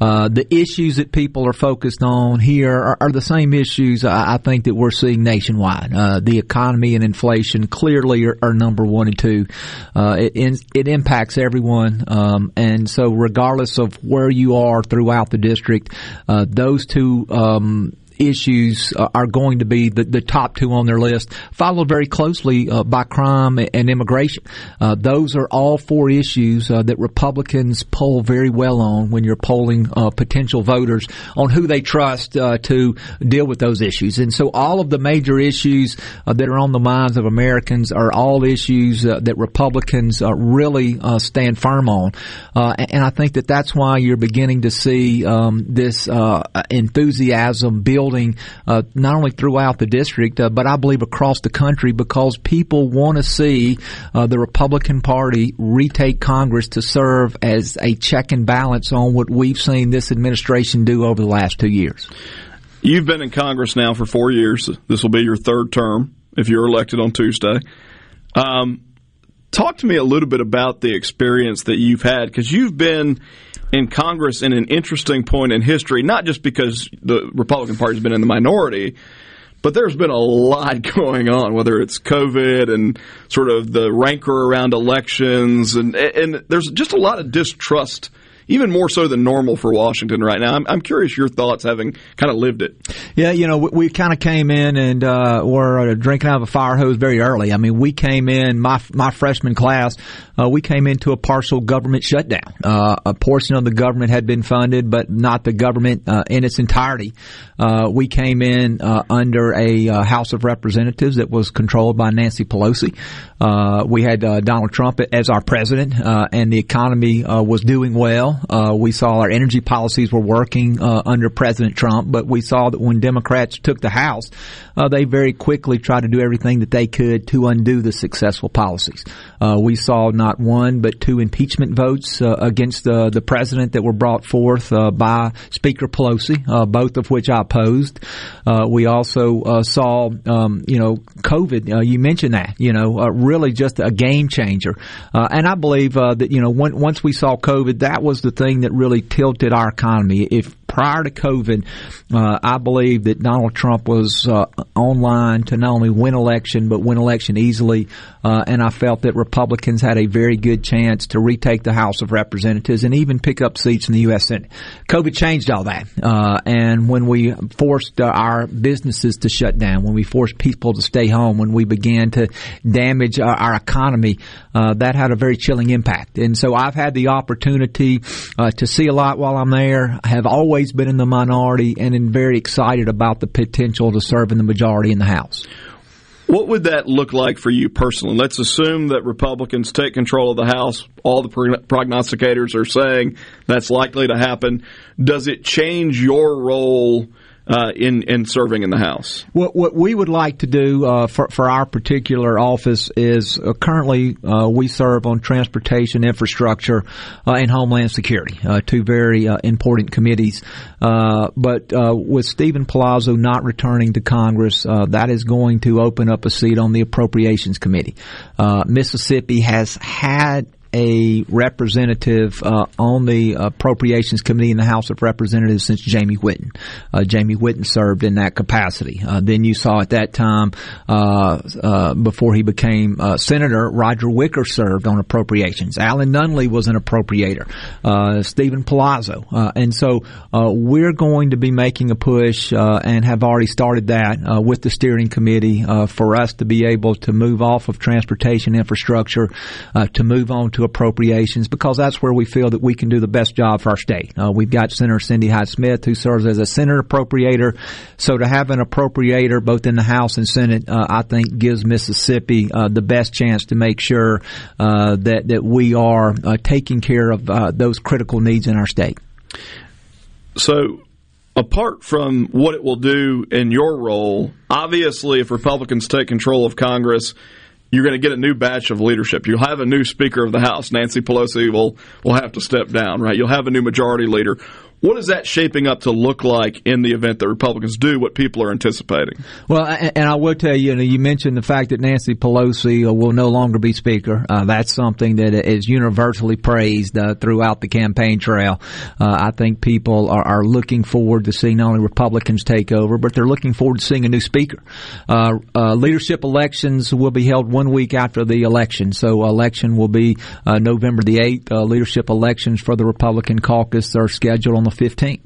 The issues that people are focused on here are the same issues I think that we're seeing nationwide. The economy and inflation clearly are number one and two. It impacts everyone, and so regardless of where you are throughout the district, those two issues are going to be the top two on their list, followed very closely by crime and immigration. Those are all four issues that Republicans poll very well on when you're polling potential voters on who they trust to deal with those issues. And so all of the major issues that are on the minds of Americans are all issues that Republicans really stand firm on. And I think that that's why you're beginning to see this enthusiasm building not only throughout the district, but I believe across the country, because people want to see the Republican Party retake Congress to serve as a check and balance on what we've seen this administration do over the last 2 years. You've been in Congress now for 4 years. This will be your third term if you're elected on Tuesday. Talk to me a little bit about the experience that you've had, because you've been in Congress in an interesting point in history, not just because the Republican Party has been in the minority, but there's been a lot going on, whether it's COVID and sort of the rancor around elections, and there's just a lot of distrust, even more so than normal for Washington right now. I'm curious your thoughts, having kind of lived it. Yeah, you know, we kind of came in and were drinking out of a fire hose very early. I mean, we came in, my freshman class, we came into a partial government shutdown. A portion of the government had been funded, but not the government in its entirety. We came in under a House of Representatives that was controlled by Nancy Pelosi. We had Donald Trump as our president, and the economy was doing well. We saw our energy policies were working under President Trump, but we saw that when Democrats took the House, they very quickly tried to do everything that they could to undo the successful policies. We saw not one but two impeachment votes against the president that were brought forth by Speaker Pelosi, both of which I opposed. We also saw, COVID. You mentioned that, really just a game changer. And I believe that, once we saw COVID, that was the thing that really tilted our economy. If prior to COVID, I believe that Donald Trump was online to not only win election, but win election easily. And I felt that Republicans had a very good chance to retake the House of Representatives and even pick up seats in the U.S. Senate. COVID changed all that. And when we forced our businesses to shut down, when we forced people to stay home, when we began to damage our economy, that had a very chilling impact. And so I've had the opportunity to see a lot while I'm there. I have always been in the minority and in very excited about the potential to serve in the majority in the House. What would that look like for you personally? Let's assume that Republicans take control of the House. All the prognosticators are saying that's likely to happen. Does it change your role in serving in the House? What we would like to do for our particular office is currently we serve on transportation, infrastructure, and homeland security, two very important committees. But with Stephen Palazzo not returning to Congress, that is going to open up a seat on the Appropriations Committee. Mississippi has had a representative on the Appropriations Committee in the House of Representatives since Jamie Whitten. Jamie Whitten served in that capacity. Then you saw at that time, before he became Senator, Roger Wicker served on Appropriations. Alan Nunley was an appropriator. Stephen Palazzo. And so we're going to be making a push and have already started that with the steering committee for us to be able to move off of transportation infrastructure to move on to appropriations, because that's where we feel that we can do the best job for our state. We've got Senator Cindy Hyde-Smith, who serves as a Senate appropriator. So to have an appropriator both in the House and Senate, I think gives Mississippi the best chance to make sure that we are taking care of those critical needs in our state. So apart from what it will do in your role, obviously if Republicans take control of Congress, you're going to get a new batch of leadership. You'll have a new Speaker of the House. Nancy Pelosi will have to step down, right? You'll have a new majority leader. What is that shaping up to look like in the event that Republicans do what people are anticipating? Well, and I will tell you, you mentioned the fact that Nancy Pelosi will no longer be Speaker. That's something that is universally praised throughout the campaign trail. I think people are looking forward to seeing not only Republicans take over, but they're looking forward to seeing a new Speaker. Leadership elections will be held 1 week after the election. So election will be November the 8th. Leadership elections for the Republican caucus are scheduled on the 15th.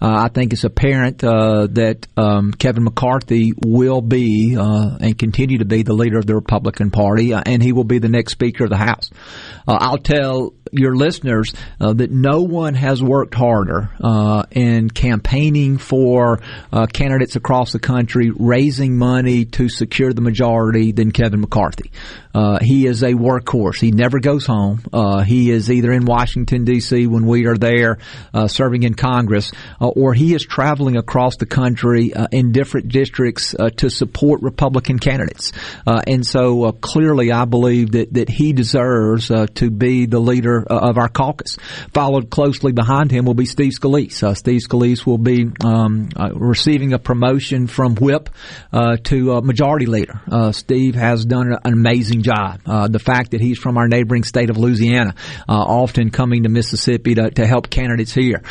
I think it's apparent that Kevin McCarthy will be and continue to be the leader of the Republican Party, and he will be the next Speaker of the House. I'll tell your listeners that no one has worked harder in campaigning for candidates across the country, raising money to secure the majority than Kevin McCarthy. He is a workhorse. He never goes home. He is either in Washington, D.C. when we are there serving in Congress, or he is traveling across the country in different districts to support Republican candidates. And so clearly I believe that he deserves to be the leader of our caucus. Followed closely behind him will be Steve Scalise. Steve Scalise will be receiving a promotion from whip to majority leader. Steve has done an amazing job. The fact that he's from our neighboring state of Louisiana, often coming to Mississippi to help candidates here.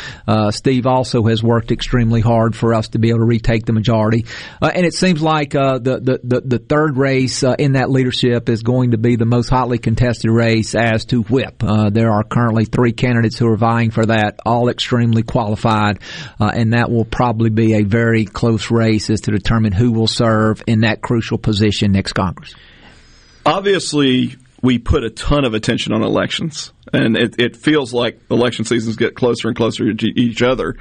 Steve also has worked extremely hard for us to be able to retake the majority. And it seems like the third race in that leadership is going to be the most hotly contested race as to whip. There are currently three candidates who are vying for that, all extremely qualified, and that will probably be a very close race as to determine who will serve in that crucial position next Congress. Obviously, we put a ton of attention on elections, and it feels like election seasons get closer and closer to each other.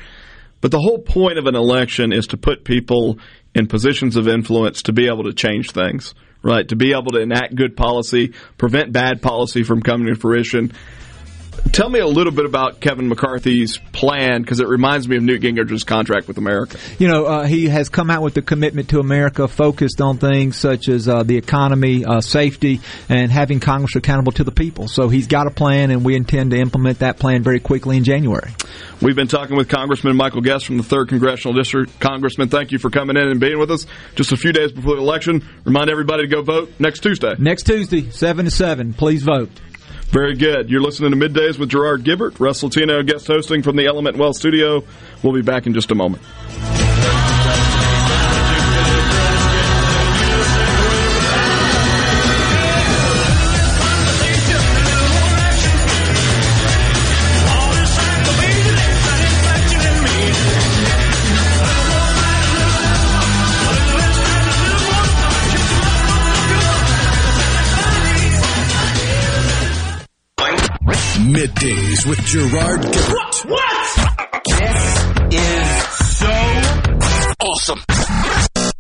But the whole point of an election is to put people in positions of influence to be able to change things, right? To be able to enact good policy, prevent bad policy from coming to fruition. Tell me a little bit about Kevin McCarthy's plan, because it reminds me of Newt Gingrich's Contract with America. He has come out with the Commitment to America, focused on things such as the economy, safety, and having Congress accountable to the people. So he's got a plan, and we intend to implement that plan very quickly in January. We've been talking with Congressman Michael Guest from the 3rd Congressional District. Congressman, thank you for coming in and being with us just a few days before the election. Remind everybody to go vote next Tuesday. Next Tuesday, 7 to 7. Please vote. Very good. You're listening to Middays with Gerard Gibert. Russ Latino guest hosting from the Element Wealth Studio. We'll be back in just a moment. Middays with Gerard Gibert. What? This is so awesome.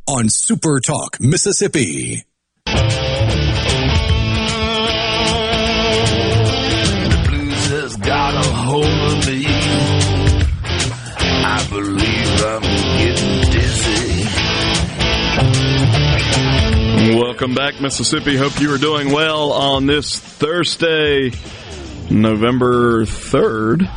On Super Talk Mississippi. The blues has got a hold of me. I believe I'm getting dizzy. Welcome back, Mississippi. Hope you are doing well on this Thursday, November 3rd.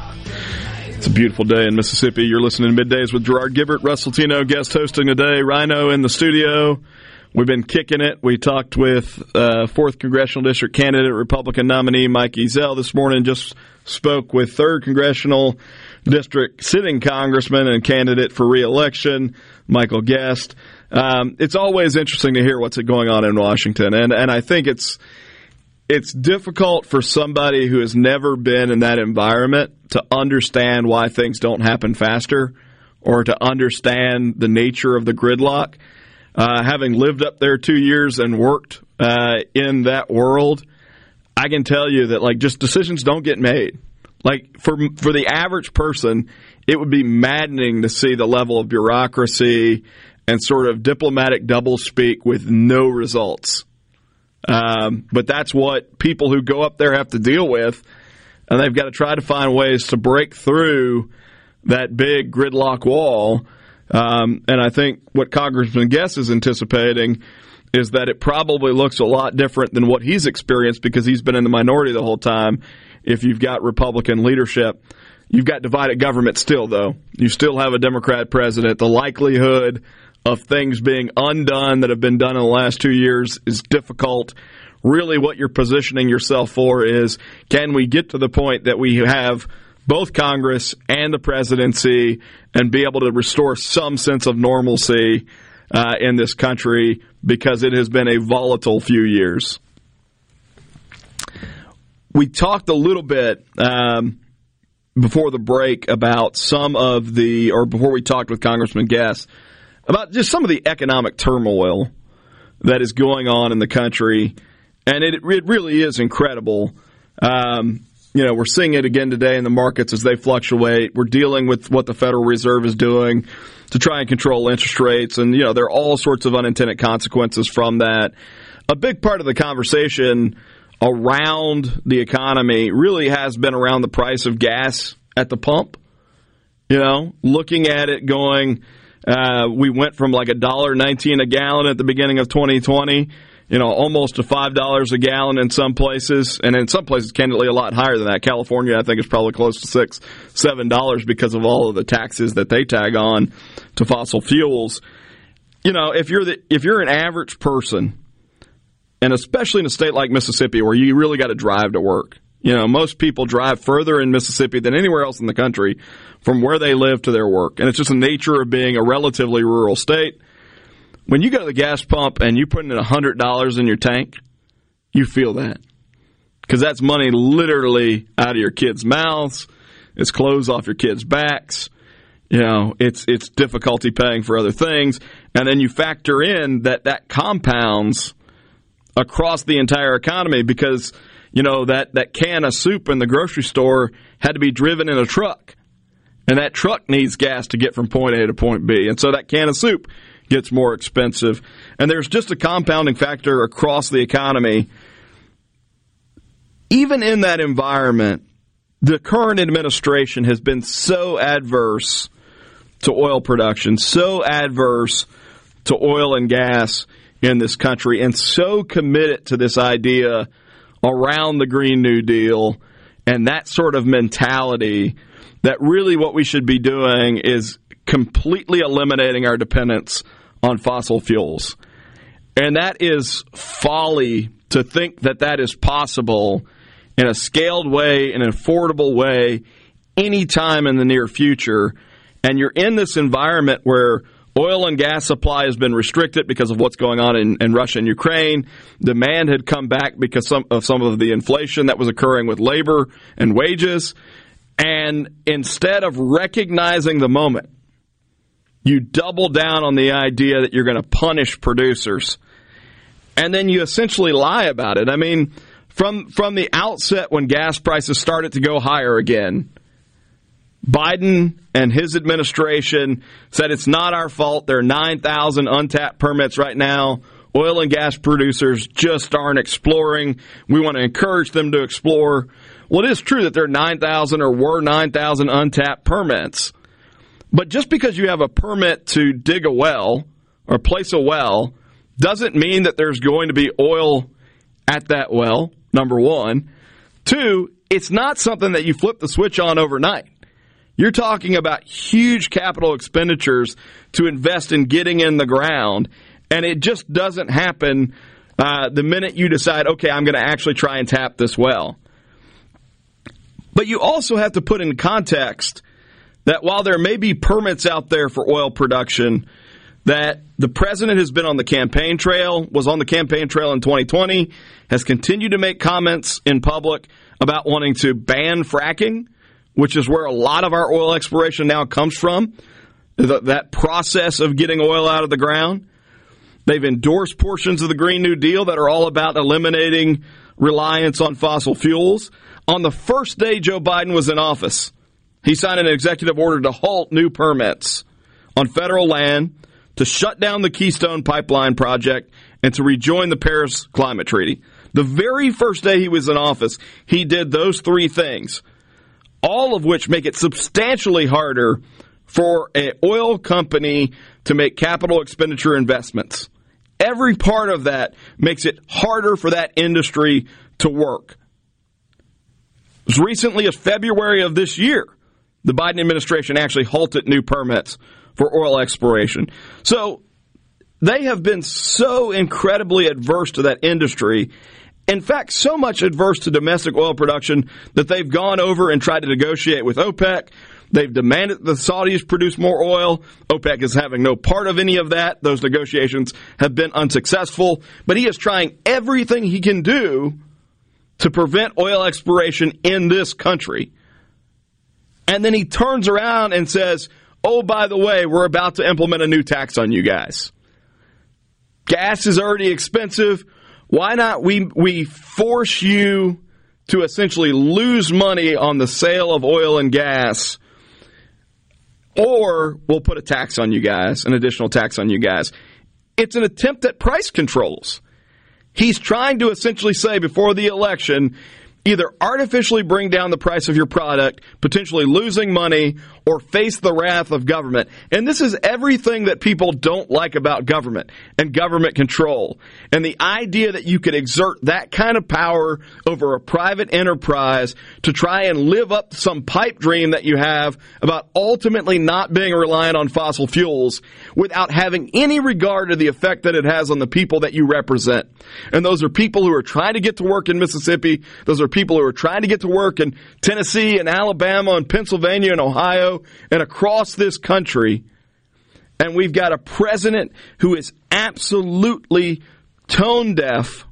It's a beautiful day in Mississippi. You're listening to Middays with Gerard Gibert, Russ Latino guest hosting today, Rhino in the studio. We've been kicking it. We talked with 4th Congressional District candidate, Republican nominee Mike Ezell this morning, just spoke with 3rd Congressional District sitting congressman and candidate for re-election, Michael Guest. It's always interesting to hear what's going on in Washington, and I think it's difficult for somebody who has never been in that environment to understand why things don't happen faster or to understand the nature of the gridlock. Having lived up there 2 years and worked in that world, I can tell you that just decisions don't get made. For the average person, it would be maddening to see the level of bureaucracy and sort of diplomatic doublespeak with no results. But that's what people who go up there have to deal with, and they've got to try to find ways to break through that big gridlock wall. And I think what Congressman Guest is anticipating is that it probably looks a lot different than what he's experienced because he's been in the minority the whole time if you've got Republican leadership You've got divided government still, though. You still have a Democrat president. The likelihood of things being undone that have been done in the last 2 years is difficult. Really what you're positioning yourself for is, can we get to the point that we have both Congress and the presidency and be able to restore some sense of normalcy in this country, because it has been a volatile few years. We talked a little bit before the break about some of the, or before we talked with Congressman Guest, about just some of the economic turmoil that is going on in the country. And it really is incredible. You know, we're seeing it again today in the markets as they fluctuate. We're dealing with what the Federal Reserve is doing to try and control interest rates. And, you know, there are all sorts of unintended consequences from that. A big part of the conversation around the economy really has been around the price of gas at the pump. You know, looking at it going, we went from like $1.19 a gallon at the beginning of 2020, you know, almost to $5 a gallon in some places, and in some places, candidly, a lot higher than that. California, I think, is probably close to $6, $7 because of all of the taxes that they tag on to fossil fuels. You know, if you're an average person, and especially in a state like Mississippi where you really got to drive to work, you know, most people drive further in Mississippi than anywhere else in the country from where they live to their work, and it's just the nature of being a relatively rural state. When you go to the gas pump and you put in $100 in your tank, you feel that. Because that's money literally out of your kids' mouths. It's clothes off your kids' backs. You know, it's difficulty paying for other things. And then you factor in that compounds across the entire economy because, you know, that can of soup in the grocery store had to be driven in a truck. And that truck needs gas to get from point A to point B. And so that can of soup gets more expensive. And there's just a compounding factor across the economy. Even in that environment, the current administration has been so adverse to oil production, so adverse to oil and gas in this country, and so committed to this idea around the Green New Deal and that sort of mentality that really what we should be doing is completely eliminating our dependence on fossil fuels. And that is folly to think that that is possible in a scaled way, in an affordable way, anytime in the near future. And you're in this environment where oil and gas supply has been restricted because of what's going on in Russia and Ukraine. Demand had come back because of the inflation that was occurring with labor and wages. And instead of recognizing the moment, you double down on the idea that you're going to punish producers. And then you essentially lie about it. I mean, from the outset when gas prices started to go higher again, Biden and his administration said it's not our fault. There are 9,000 untapped permits right now. Oil and gas producers just aren't exploring. We want to encourage them to explore. Well, it is true that there are 9,000 or were 9,000 untapped permits. But just because you have a permit to dig a well or place a well doesn't mean that there's going to be oil at that well, number one. Two, it's not something that you flip the switch on overnight. You're talking about huge capital expenditures to invest in getting in the ground, and it just doesn't happen the minute you decide, okay, I'm going to actually try and tap this well. But you also have to put in context that while there may be permits out there for oil production, that the president has been on the campaign trail, was on the campaign trail in 2020, has continued to make comments in public about wanting to ban fracking, which is where a lot of our oil exploration now comes from, that process of getting oil out of the ground. They've endorsed portions of the Green New Deal that are all about eliminating reliance on fossil fuels. On the first day Joe Biden was in office, he signed an executive order to halt new permits on federal land, to shut down the Keystone Pipeline project, and to rejoin the Paris Climate Treaty. The very first day he was in office, he did those three things, all of which make it substantially harder for an oil company to make capital expenditure investments. Every part of that makes it harder for that industry to work. As recently as February of this year, the Biden administration actually halted new permits for oil exploration. So they have been so incredibly adverse to that industry. In fact, so much adverse to domestic oil production that they've gone over and tried to negotiate with OPEC. They've demanded the Saudis produce more oil. OPEC is having no part of any of that. Those negotiations have been unsuccessful. But he is trying everything he can do to prevent oil exploration in this country. And then he turns around and says, oh, by the way, we're about to implement a new tax on you guys. Gas is already expensive. Why not we force you to essentially lose money on the sale of oil and gas, or we'll put a tax on you guys, an additional tax on you guys. It's an attempt at price controls. He's trying to essentially say before the election, either artificially bring down the price of your product, potentially losing money, or face the wrath of government. And this is everything that people don't like about government and government control. And the idea that you could exert that kind of power over a private enterprise to try and live up to some pipe dream that you have about ultimately not being reliant on fossil fuels without having any regard to the effect that it has on the people that you represent. And those are people who are trying to get to work in Mississippi. Those are people who are trying to get to work in Tennessee and Alabama and Pennsylvania and Ohio and across this country. And we've got a president who is absolutely tone deaf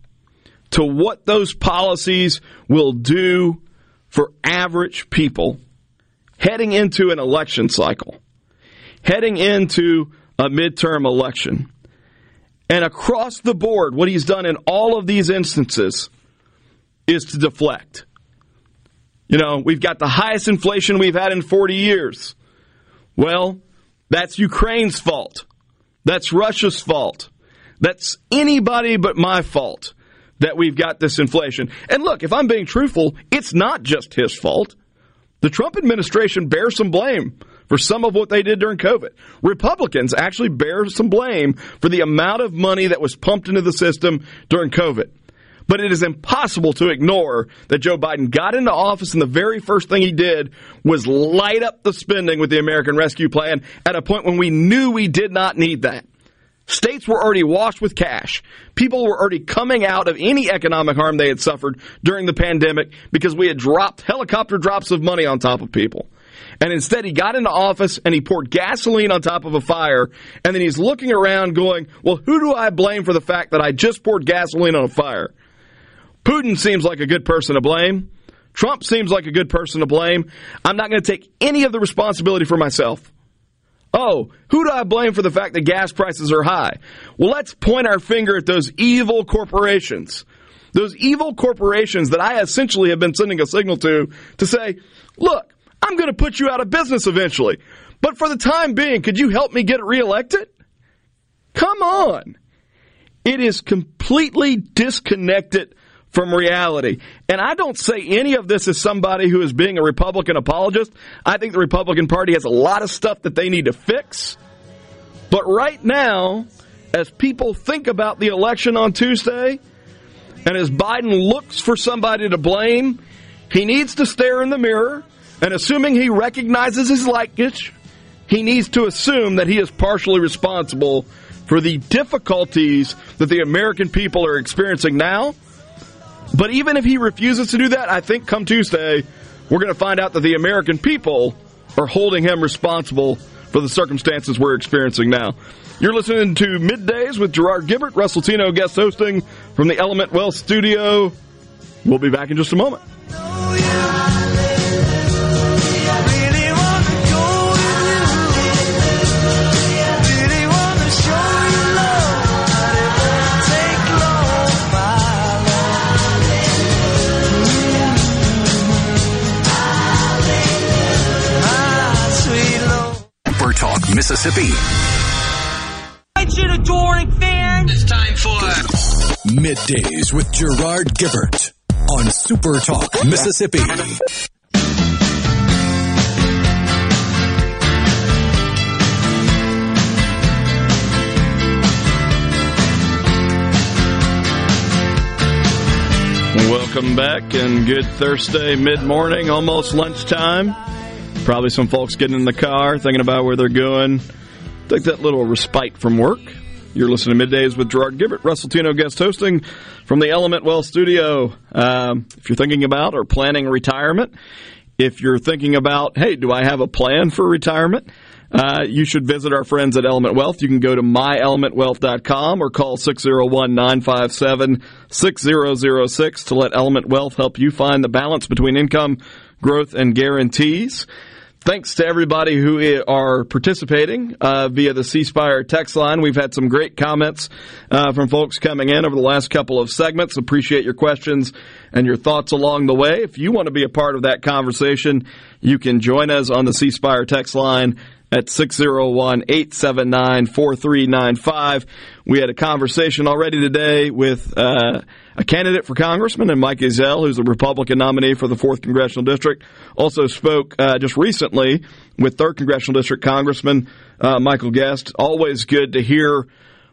to what those policies will do for average people heading into an election cycle, heading into a midterm election. And across the board, what he's done in all of these instances is to deflect. You know, we've got the highest inflation we've had in 40 years. Well, that's Ukraine's fault. That's Russia's fault. That's anybody but my fault that we've got this inflation. And look, if I'm being truthful, it's not just his fault. The Trump administration bears some blame for some of what they did during COVID. Republicans actually bear some blame for the amount of money that was pumped into the system during COVID. But it is impossible to ignore that Joe Biden got into office and the very first thing he did was light up the spending with the American Rescue Plan at a point when we knew we did not need that. States were already washed with cash. People were already coming out of any economic harm they had suffered during the pandemic because we had dropped helicopter drops of money on top of people. And instead he got into office and he poured gasoline on top of a fire, and then he's looking around going, well, who do I blame for the fact that I just poured gasoline on a fire? Putin seems like a good person to blame. Trump seems like a good person to blame. I'm not going to take any of the responsibility for myself. Oh, who do I blame for the fact that gas prices are high? Well, let's point our finger at those evil corporations. Those evil corporations that I essentially have been sending a signal to say, look, I'm going to put you out of business eventually. But for the time being, could you help me get reelected? Come on. It is completely disconnected from reality. And I don't say any of this as somebody who is being a Republican apologist. I think the Republican Party has a lot of stuff that they need to fix. But right now, as people think about the election on Tuesday, and as Biden looks for somebody to blame, he needs to stare in the mirror, and assuming he recognizes his likeness, he needs to assume that he is partially responsible for the difficulties that the American people are experiencing now. But even if he refuses to do that, I think come Tuesday, we're going to find out that the American people are holding him responsible for the circumstances we're experiencing now. You're listening to Middays with Gerard Gibert, Russ Latino guest hosting from the Element Wealth Studio. We'll be back in just a moment. Talk Mississippi. Right you adoring fans. It's time for Middays with Gerard Gibert on Super Talk Mississippi. Welcome back and good Thursday mid-morning, almost lunchtime. Probably some folks getting in the car, thinking about where they're going. Take that little respite from work. You're listening to Middays with Gerard Gibert, Russell Tino guest hosting from the Element Wealth Studio. If you're thinking about or planning retirement, if you're thinking about, hey, do I have a plan for retirement? You should visit our friends at Element Wealth. You can go to myelementwealth.com or call 601-957-6006 to let Element Wealth help you find the balance between income, growth, and guarantees. Thanks to everybody who are participating via the Ceasefire text line. We've had some great comments from folks coming in over the last couple of segments. Appreciate your questions and your thoughts along the way. If you want to be a part of that conversation, you can join us on the Ceasefire text line at 601-879-4395. We had a conversation already today with a candidate for congressman, and Mike Ezell, who's a Republican nominee for the 4th Congressional District, also spoke just recently with 3rd Congressional District Congressman Michael Guest. Always good to hear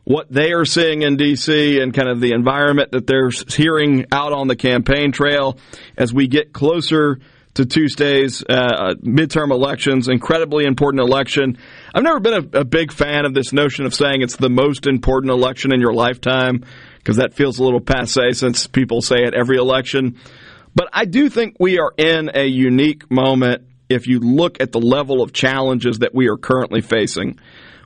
what they are seeing in D.C. and kind of the environment that they're hearing out on the campaign trail as we get closer to Tuesday's midterm elections, incredibly important election. I've never been a big fan of this notion of saying it's the most important election in your lifetime, because that feels a little passé since people say it every election. But I do think we are in a unique moment if you look at the level of challenges that we are currently facing.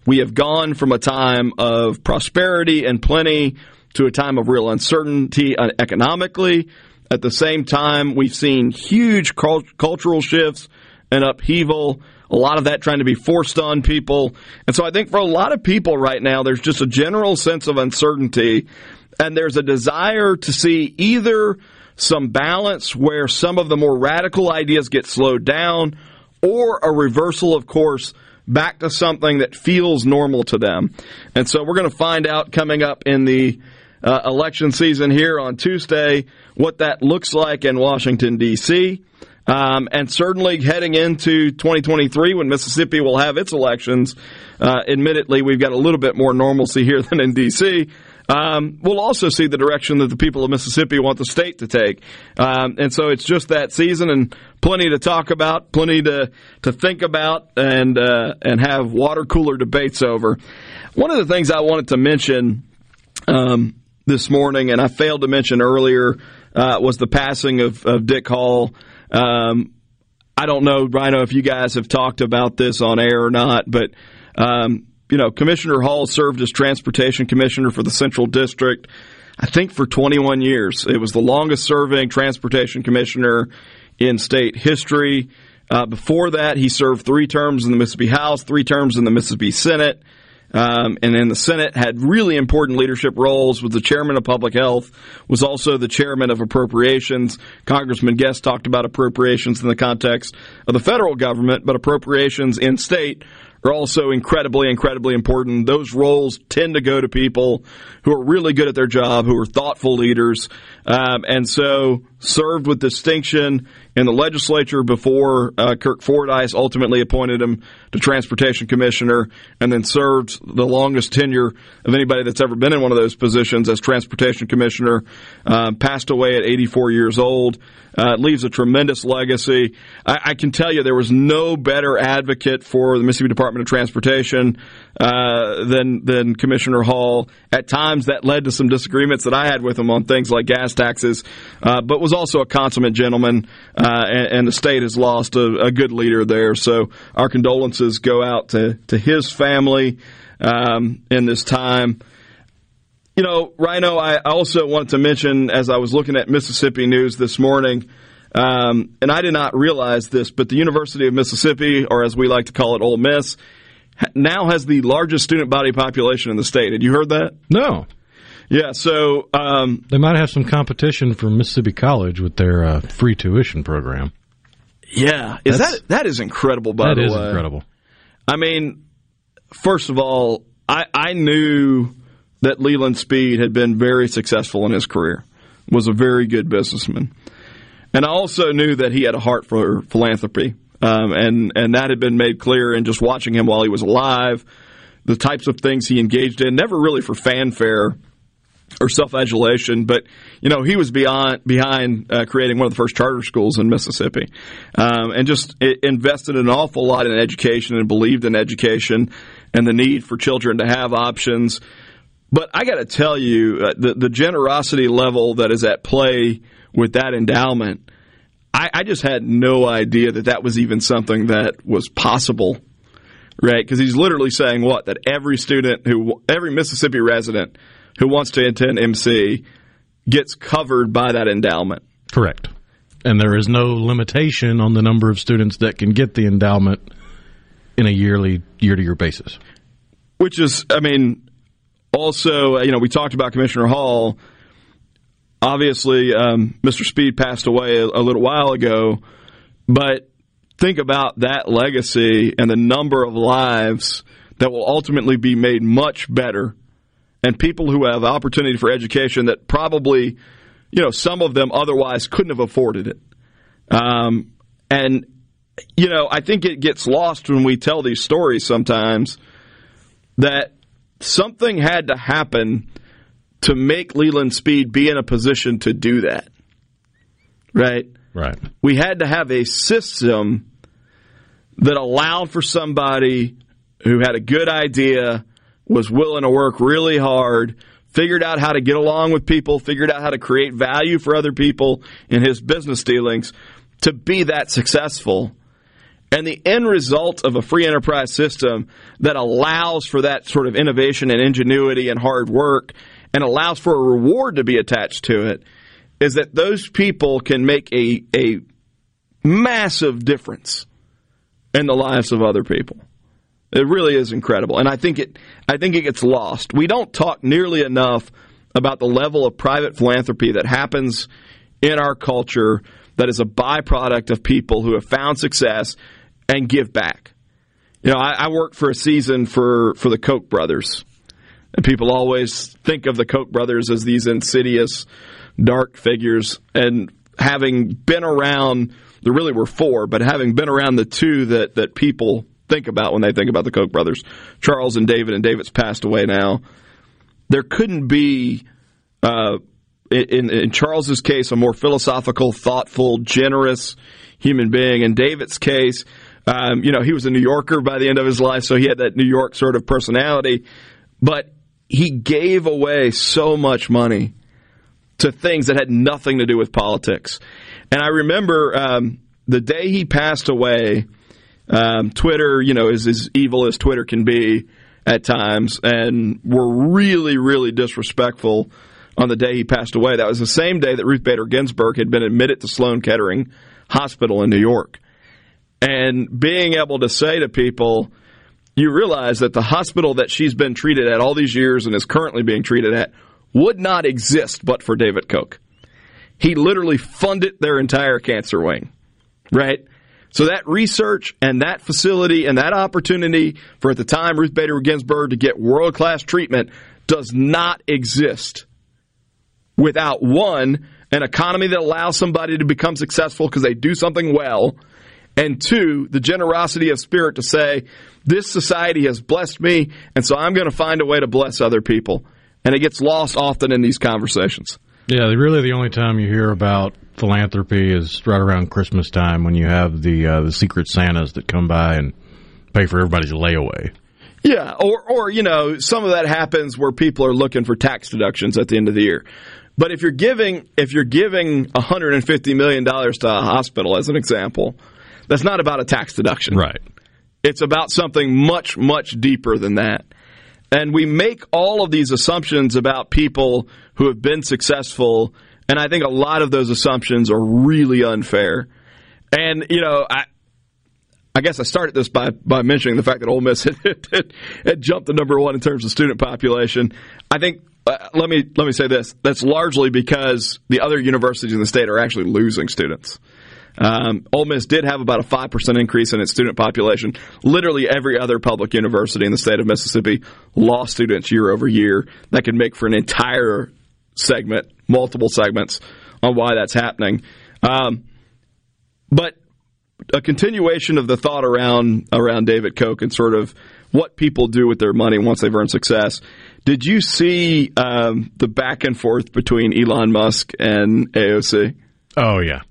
We have gone from a time of prosperity and plenty to a time of real uncertainty economically. At the same time, we've seen huge cultural shifts and upheaval, a lot of that trying to be forced on people. And so I think for a lot of people right now, there's just a general sense of uncertainty, and there's a desire to see either some balance where some of the more radical ideas get slowed down, or a reversal of course back to something that feels normal to them. And so we're going to find out coming up in the election season here on Tuesday, what that looks like in Washington, D.C., and certainly heading into 2023 when Mississippi will have its elections. Admittedly, we've got a little bit more normalcy here than in D.C. We'll also see the direction that the people of Mississippi want the state to take. And so it's just that season and plenty to talk about, plenty to think about, and have water cooler debates over. One of the things I wanted to mention this morning, and I failed to mention earlier, was the passing of Dick Hall. I don't know, Rhino, if you guys have talked about this on air or not, but you know, Commissioner Hall served as Transportation Commissioner for the Central District, I think for 21 years. It was the longest-serving Transportation Commissioner in state history. Before that, he served 3 terms in the Mississippi House, 3 terms in the Mississippi Senate. And in the Senate, had really important leadership roles, was the chairman of public health, was also the chairman of appropriations. Congressman Guest talked about appropriations in the context of the federal government, but appropriations in state are also incredibly, incredibly important. Those roles tend to go to people who are really good at their job, who are thoughtful leaders, and so served with distinction in the legislature before Kirk Fordyce ultimately appointed him to Transportation Commissioner, and then served the longest tenure of anybody that's ever been in one of those positions as Transportation Commissioner, passed away at 84 years old. Leaves a tremendous legacy. I can tell you there was no better advocate for the Mississippi Department of Transportation than Commissioner Hall. At times that led to some disagreements that I had with him on things like gas taxes, but was also a consummate gentleman, and the state has lost a good leader there. So our condolences go out to his family in this time. You know, Rhino, I also wanted to mention, as I was looking at Mississippi news this morning, and I did not realize this, but the University of Mississippi, or as we like to call it, Ole Miss, now has the largest student body population in the state. Had you heard that? No. Yeah, so they might have some competition from Mississippi College with their free tuition program. Yeah. That is incredible, by the way. That is incredible. I mean, first of all, I knew that Leland Speed had been very successful in his career, was a very good businessman. And I also knew that he had a heart for philanthropy, and that had been made clear in just watching him while he was alive, the types of things he engaged in, never really for fanfare or self-adulation, but you know he was behind creating one of the first charter schools in Mississippi, and just invested an awful lot in education and believed in education and the need for children to have options. But I got to tell you, the generosity level that is at play with that endowment, I just had no idea that was even something that was possible. Right, because he's literally saying what? That every Mississippi resident who wants to attend MC gets covered by that endowment. Correct. And there is no limitation on the number of students that can get the endowment in a year-to-year basis. Which is, I mean, also, you know, we talked about Commissioner Hall. Obviously, Mr. Speed passed away a little while ago, but think about that legacy and the number of lives that will ultimately be made much better, and people who have opportunity for education that probably, you know, some of them otherwise couldn't have afforded it. And, you know, I think it gets lost when we tell these stories sometimes that something had to happen to make Leland Speed be in a position to do that. Right? Right. We had to have a system that allowed for somebody who had a good idea, was willing to work really hard, figured out how to get along with people, figured out how to create value for other people in his business dealings to be that successful. And the end result of a free enterprise system that allows for that sort of innovation and ingenuity and hard work and allows for a reward to be attached to it is that those people can make a massive difference in the lives of other people. It really is incredible, and I think it gets lost. We don't talk nearly enough about the level of private philanthropy that happens in our culture that is a byproduct of people who have found success and give back. You know, I worked for a season for the Koch brothers, and people always think of the Koch brothers as these insidious, dark figures, and having been around, there really were four, but having been around the two that people think about when they think about the Koch brothers, Charles and David's passed away now, there couldn't be, in Charles's case, a more philosophical, thoughtful, generous human being. In David's case, you know, he was a New Yorker by the end of his life, so he had that New York sort of personality, but he gave away so much money to things that had nothing to do with politics. And I remember the day he passed away, Twitter, you know, is as evil as Twitter can be at times, and were really, really disrespectful on the day he passed away. That was the same day that Ruth Bader Ginsburg had been admitted to Sloan Kettering Hospital in New York. And being able to say to people, you realize that the hospital that she's been treated at all these years and is currently being treated at would not exist but for David Koch. He literally funded their entire cancer wing, right? So that research and that facility and that opportunity for, at the time, Ruth Bader Ginsburg to get world-class treatment does not exist without, one, an economy that allows somebody to become successful because they do something well, and two, the generosity of spirit to say, this society has blessed me, and so I'm going to find a way to bless other people. And it gets lost often in these conversations. Yeah, really the only time you hear about philanthropy is right around Christmas time when you have the secret Santas that come by and pay for everybody's layaway. Yeah, or you know, some of that happens where people are looking for tax deductions at the end of the year. But if you're giving $150 million to a hospital, as an example, that's not about a tax deduction. Right. It's about something much, much deeper than that. And we make all of these assumptions about people who have been successful, and I think a lot of those assumptions are really unfair. And, you know, I guess I started this by mentioning the fact that Ole Miss had jumped to number one in terms of student population. I think, let me say this, that's largely because the other universities in the state are actually losing students. Ole Miss did have about a 5% increase in its student population. Literally every other public university in the state of Mississippi lost students year over year. That could make for an entire segment, multiple segments, on why that's happening. But a continuation of the thought around David Koch and sort of what people do with their money once they've earned success. Did you see the back and forth between Elon Musk and AOC? Oh, yeah.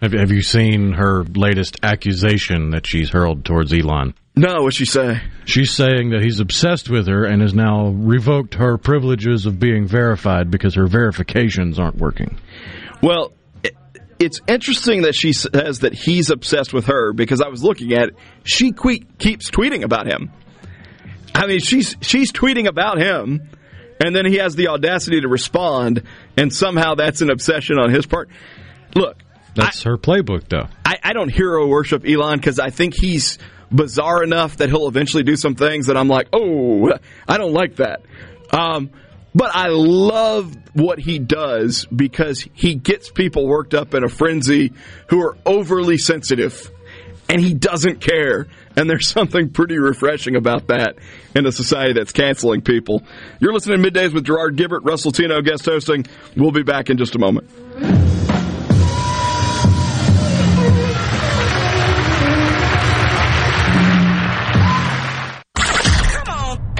Have you seen her latest accusation that she's hurled towards Elon? No, what'd she say? She's saying that he's obsessed with her and has now revoked her privileges of being verified because her verifications aren't working. Well, it's interesting that she says that he's obsessed with her, because I was looking at it. She keeps tweeting about him. I mean, she's tweeting about him, and then he has the audacity to respond, and somehow that's an obsession on his part. Look. That's her playbook, though. I don't hero worship Elon because I think he's bizarre enough that he'll eventually do some things that I'm like, oh, I don't like that. But I love what he does because he gets people worked up in a frenzy who are overly sensitive, and he doesn't care. And there's something pretty refreshing about that in a society that's canceling people. You're listening to Middays with Gerard Gibert, Russ Latino guest hosting. We'll be back in just a moment.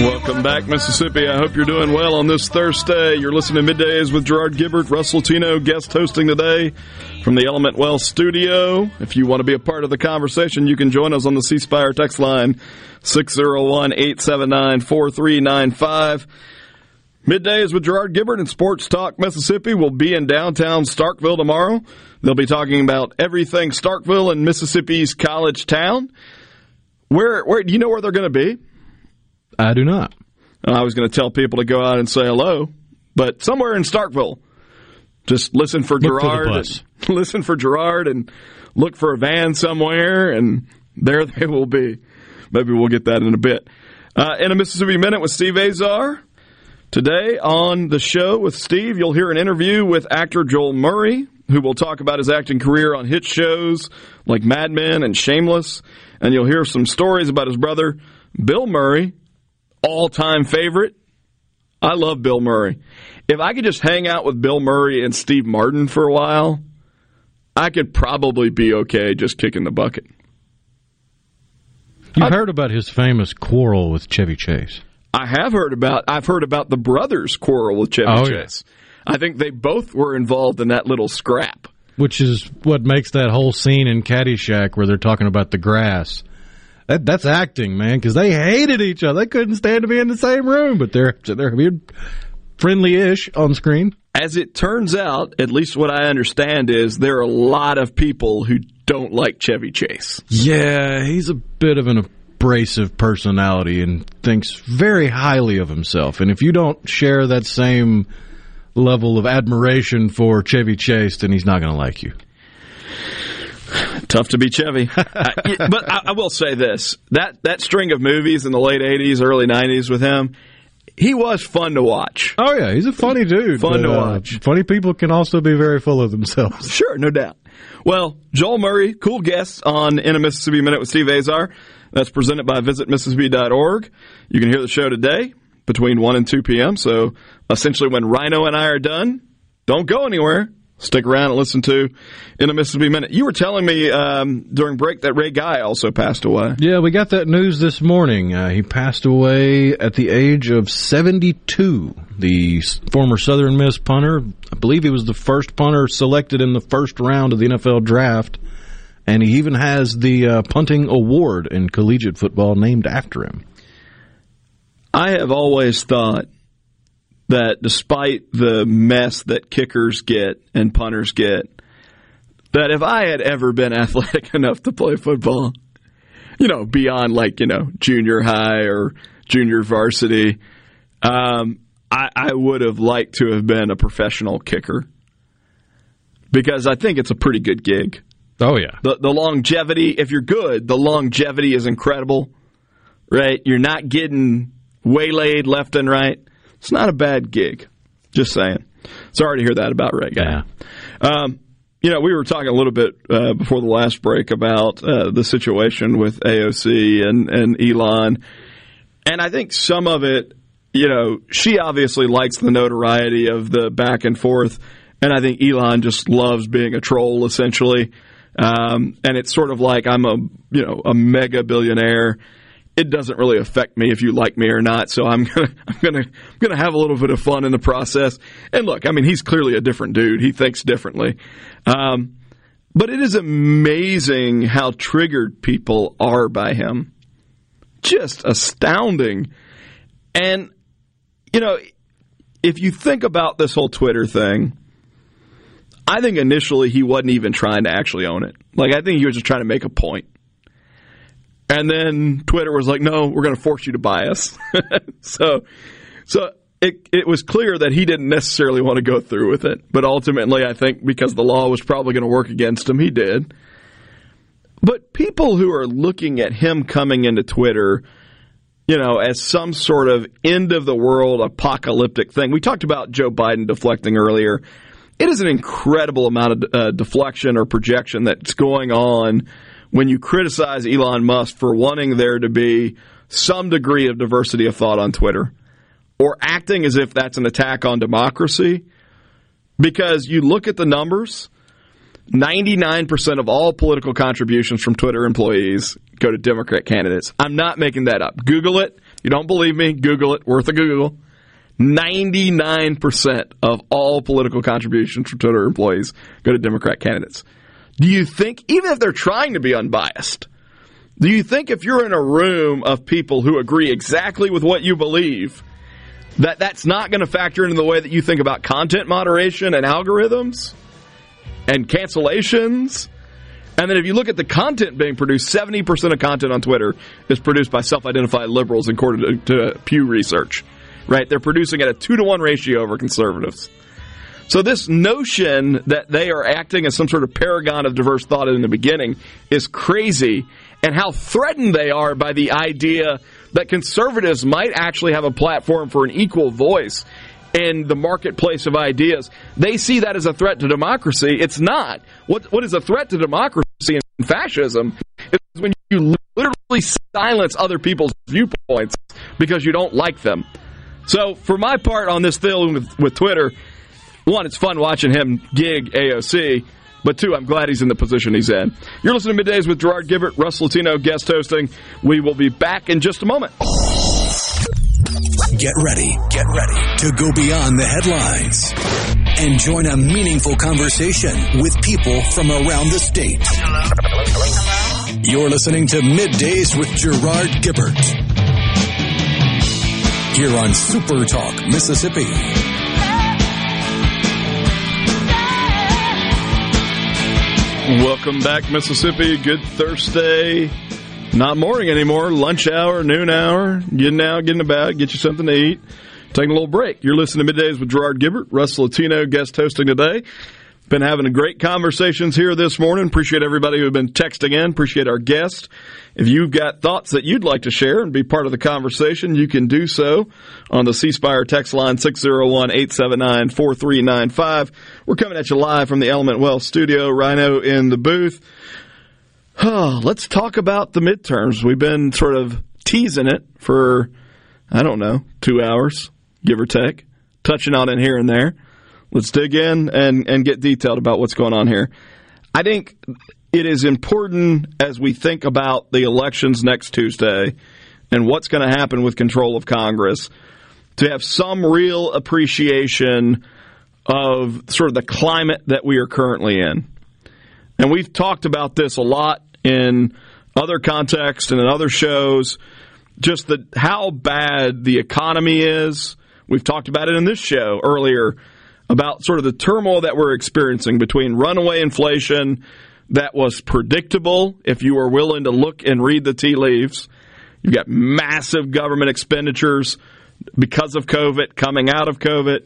Welcome back, Mississippi. I hope you're doing well on this Thursday. You're listening to Middays with Gerard Gibert, Russ Latino, guest hosting today from the Element Wealth studio. If you want to be a part of the conversation, you can join us on the Ceasefire text line, 601-879-4395. Middays with Gerard Gibert and Sports Talk Mississippi will be in downtown Starkville tomorrow. They'll be talking about everything Starkville and Mississippi's college town. Where do you know where they're going to be? I do not. I was going to tell people to go out and say hello, but somewhere in Starkville, just listen for Gerard and look for a van somewhere, and there they will be. Maybe we'll get that in a bit. In a Mississippi Minute with Steve Azar. Today on the show with Steve, you'll hear an interview with actor Joel Murray, who will talk about his acting career on hit shows like Mad Men and Shameless, and you'll hear some stories about his brother, Bill Murray. All-time favorite. I love Bill Murray. If I could just hang out with Bill Murray and Steve Martin for a while, I could probably be okay just kicking the bucket. You've heard about his famous quarrel with Chevy Chase. I've heard about the brothers' quarrel with Chevy Chase. Yeah. I think they both were involved in that little scrap. Which is what makes that whole scene in Caddyshack where they're talking about the grass. That's acting, man, because they hated each other. They couldn't stand to be in the same room, but they're being friendly-ish on screen. As it turns out, at least what I understand is there are a lot of people who don't like Chevy Chase. Yeah, he's a bit of an abrasive personality and thinks very highly of himself. And if you don't share that same level of admiration for Chevy Chase, then he's not going to like you. Tough to be Chevy. But I will say this. That string of movies in the late 80s, early 90s with him, he was fun to watch. Oh, yeah. He's a funny dude. Fun to watch. Funny people can also be very full of themselves. Sure, no doubt. Well, Joel Murray, cool guest on In a Mississippi Minute with Steve Azar. That's presented by visitmississippi.org. You can hear the show today between 1 and 2 p.m. So essentially when Rhino and I are done, don't go anywhere. Stick around and listen to In a Mississippi Minute. You were telling me during break that Ray Guy also passed away. Yeah, we got that news this morning. He passed away at the age of 72, the former Southern Miss punter. I believe he was the first punter selected in the first round of the NFL draft, and he even has the punting award in collegiate football named after him. I have always thought that despite the mess that kickers get and punters get, that if I had ever been athletic enough to play football, beyond junior high or junior varsity, I would have liked to have been a professional kicker because I think it's a pretty good gig. Oh, yeah. The longevity, if you're good, the longevity is incredible, right? You're not getting waylaid left and right. It's not a bad gig. Just saying. Sorry to hear that about Red Guy. Yeah. You know, we were talking a little bit before the last break about the situation with AOC and Elon. And I think some of it, you know, she obviously likes the notoriety of the back and forth. And I think Elon just loves being a troll, essentially. And it's sort of like I'm a mega billionaire. It doesn't really affect me if you like me or not. So I'm gonna have a little bit of fun in the process. And look, I mean, he's clearly a different dude. He thinks differently. But it is amazing how triggered people are by him. Just astounding. And you know, if you think about this whole Twitter thing, I think initially he wasn't even trying to actually own it. Like, I think he was just trying to make a point. And then Twitter was like, no, we're going to force you to buy us. so it was clear that he didn't necessarily want to go through with it. But ultimately, I think because the law was probably going to work against him, he did. But people who are looking at him coming into Twitter, you know, as some sort of end-of-the-world apocalyptic thing. We talked about Joe Biden deflecting earlier. It is an incredible amount of deflection or projection that's going on when you criticize Elon Musk for wanting there to be some degree of diversity of thought on Twitter or acting as if that's an attack on democracy, because you look at the numbers, 99% of all political contributions from Twitter employees go to Democrat candidates. I'm not making that up. Google it. You don't believe me? Google it. Worth a Google. 99% of all political contributions from Twitter employees go to Democrat candidates. Do you think, even if they're trying to be unbiased, do you think if you're in a room of people who agree exactly with what you believe, that that's not going to factor into the way that you think about content moderation and algorithms and cancellations? And then if you look at the content being produced, 70% of content on Twitter is produced by self-identified liberals according to Pew Research. Right, they're producing at a 2-to-1 ratio over conservatives. So this notion that they are acting as some sort of paragon of diverse thought in the beginning is crazy, and how threatened they are by the idea that conservatives might actually have a platform for an equal voice in the marketplace of ideas. They see that as a threat to democracy. It's not. What is a threat to democracy and fascism is when you literally silence other people's viewpoints because you don't like them. So, for my part on this deal with Twitter, one, it's fun watching him gig AOC, but two, I'm glad he's in the position he's in. You're listening to Middays with Gerard Gibert, Russ Latino guest hosting. We will be back in just a moment. Get ready to go beyond the headlines and join a meaningful conversation with people from around the state. Hello. You're listening to Middays with Gerard Gibert, here on Super Talk Mississippi. Welcome back, Mississippi. Good Thursday. Not morning anymore. Lunch hour, noon hour. Getting out, getting about, get you something to eat. Taking a little break. You're listening to Middays with Gerard Gibert, Russ Latino guest hosting today. Been having great conversations here this morning. Appreciate everybody who's been texting in. Appreciate our guest. If you've got thoughts that you'd like to share and be part of the conversation, you can do so on the Ceasefire text line, 601-879-4395. We're coming at you live from the Element Wealth studio. Rhino in the booth. Let's talk about the midterms. We've been sort of teasing it for, 2 hours, give or take, touching on it here and there. Let's dig in and get detailed about what's going on here. I think it is important as we think about the elections next Tuesday and what's going to happen with control of Congress to have some real appreciation of sort of the climate that we are currently in. And we've talked about this a lot in other contexts and in other shows, just how bad the economy is. We've talked about it in this show earlier about sort of the turmoil that we're experiencing between runaway inflation that was predictable, if you were willing to look and read the tea leaves. You've got massive government expenditures because of COVID, coming out of COVID.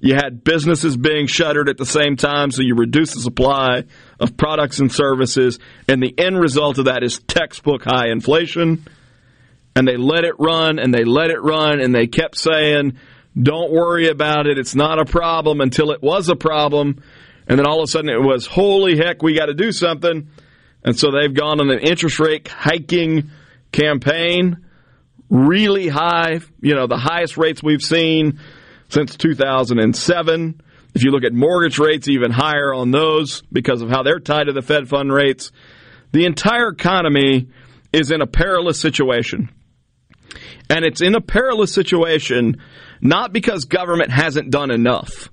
You had businesses being shuttered at the same time, so you reduce the supply of products and services, and the end result of that is textbook high inflation. And they let it run, and they kept saying, Don't worry about it. It's not a problem until it was a problem. And then all of a sudden it was, holy heck, we got to do something. And so they've gone on an interest rate hiking campaign, really high, you know, the highest rates we've seen since 2007. If you look at mortgage rates, even higher on those because of how they're tied to the Fed fund rates. The entire economy is in a perilous situation. And it's in a perilous situation not because government hasn't done enough.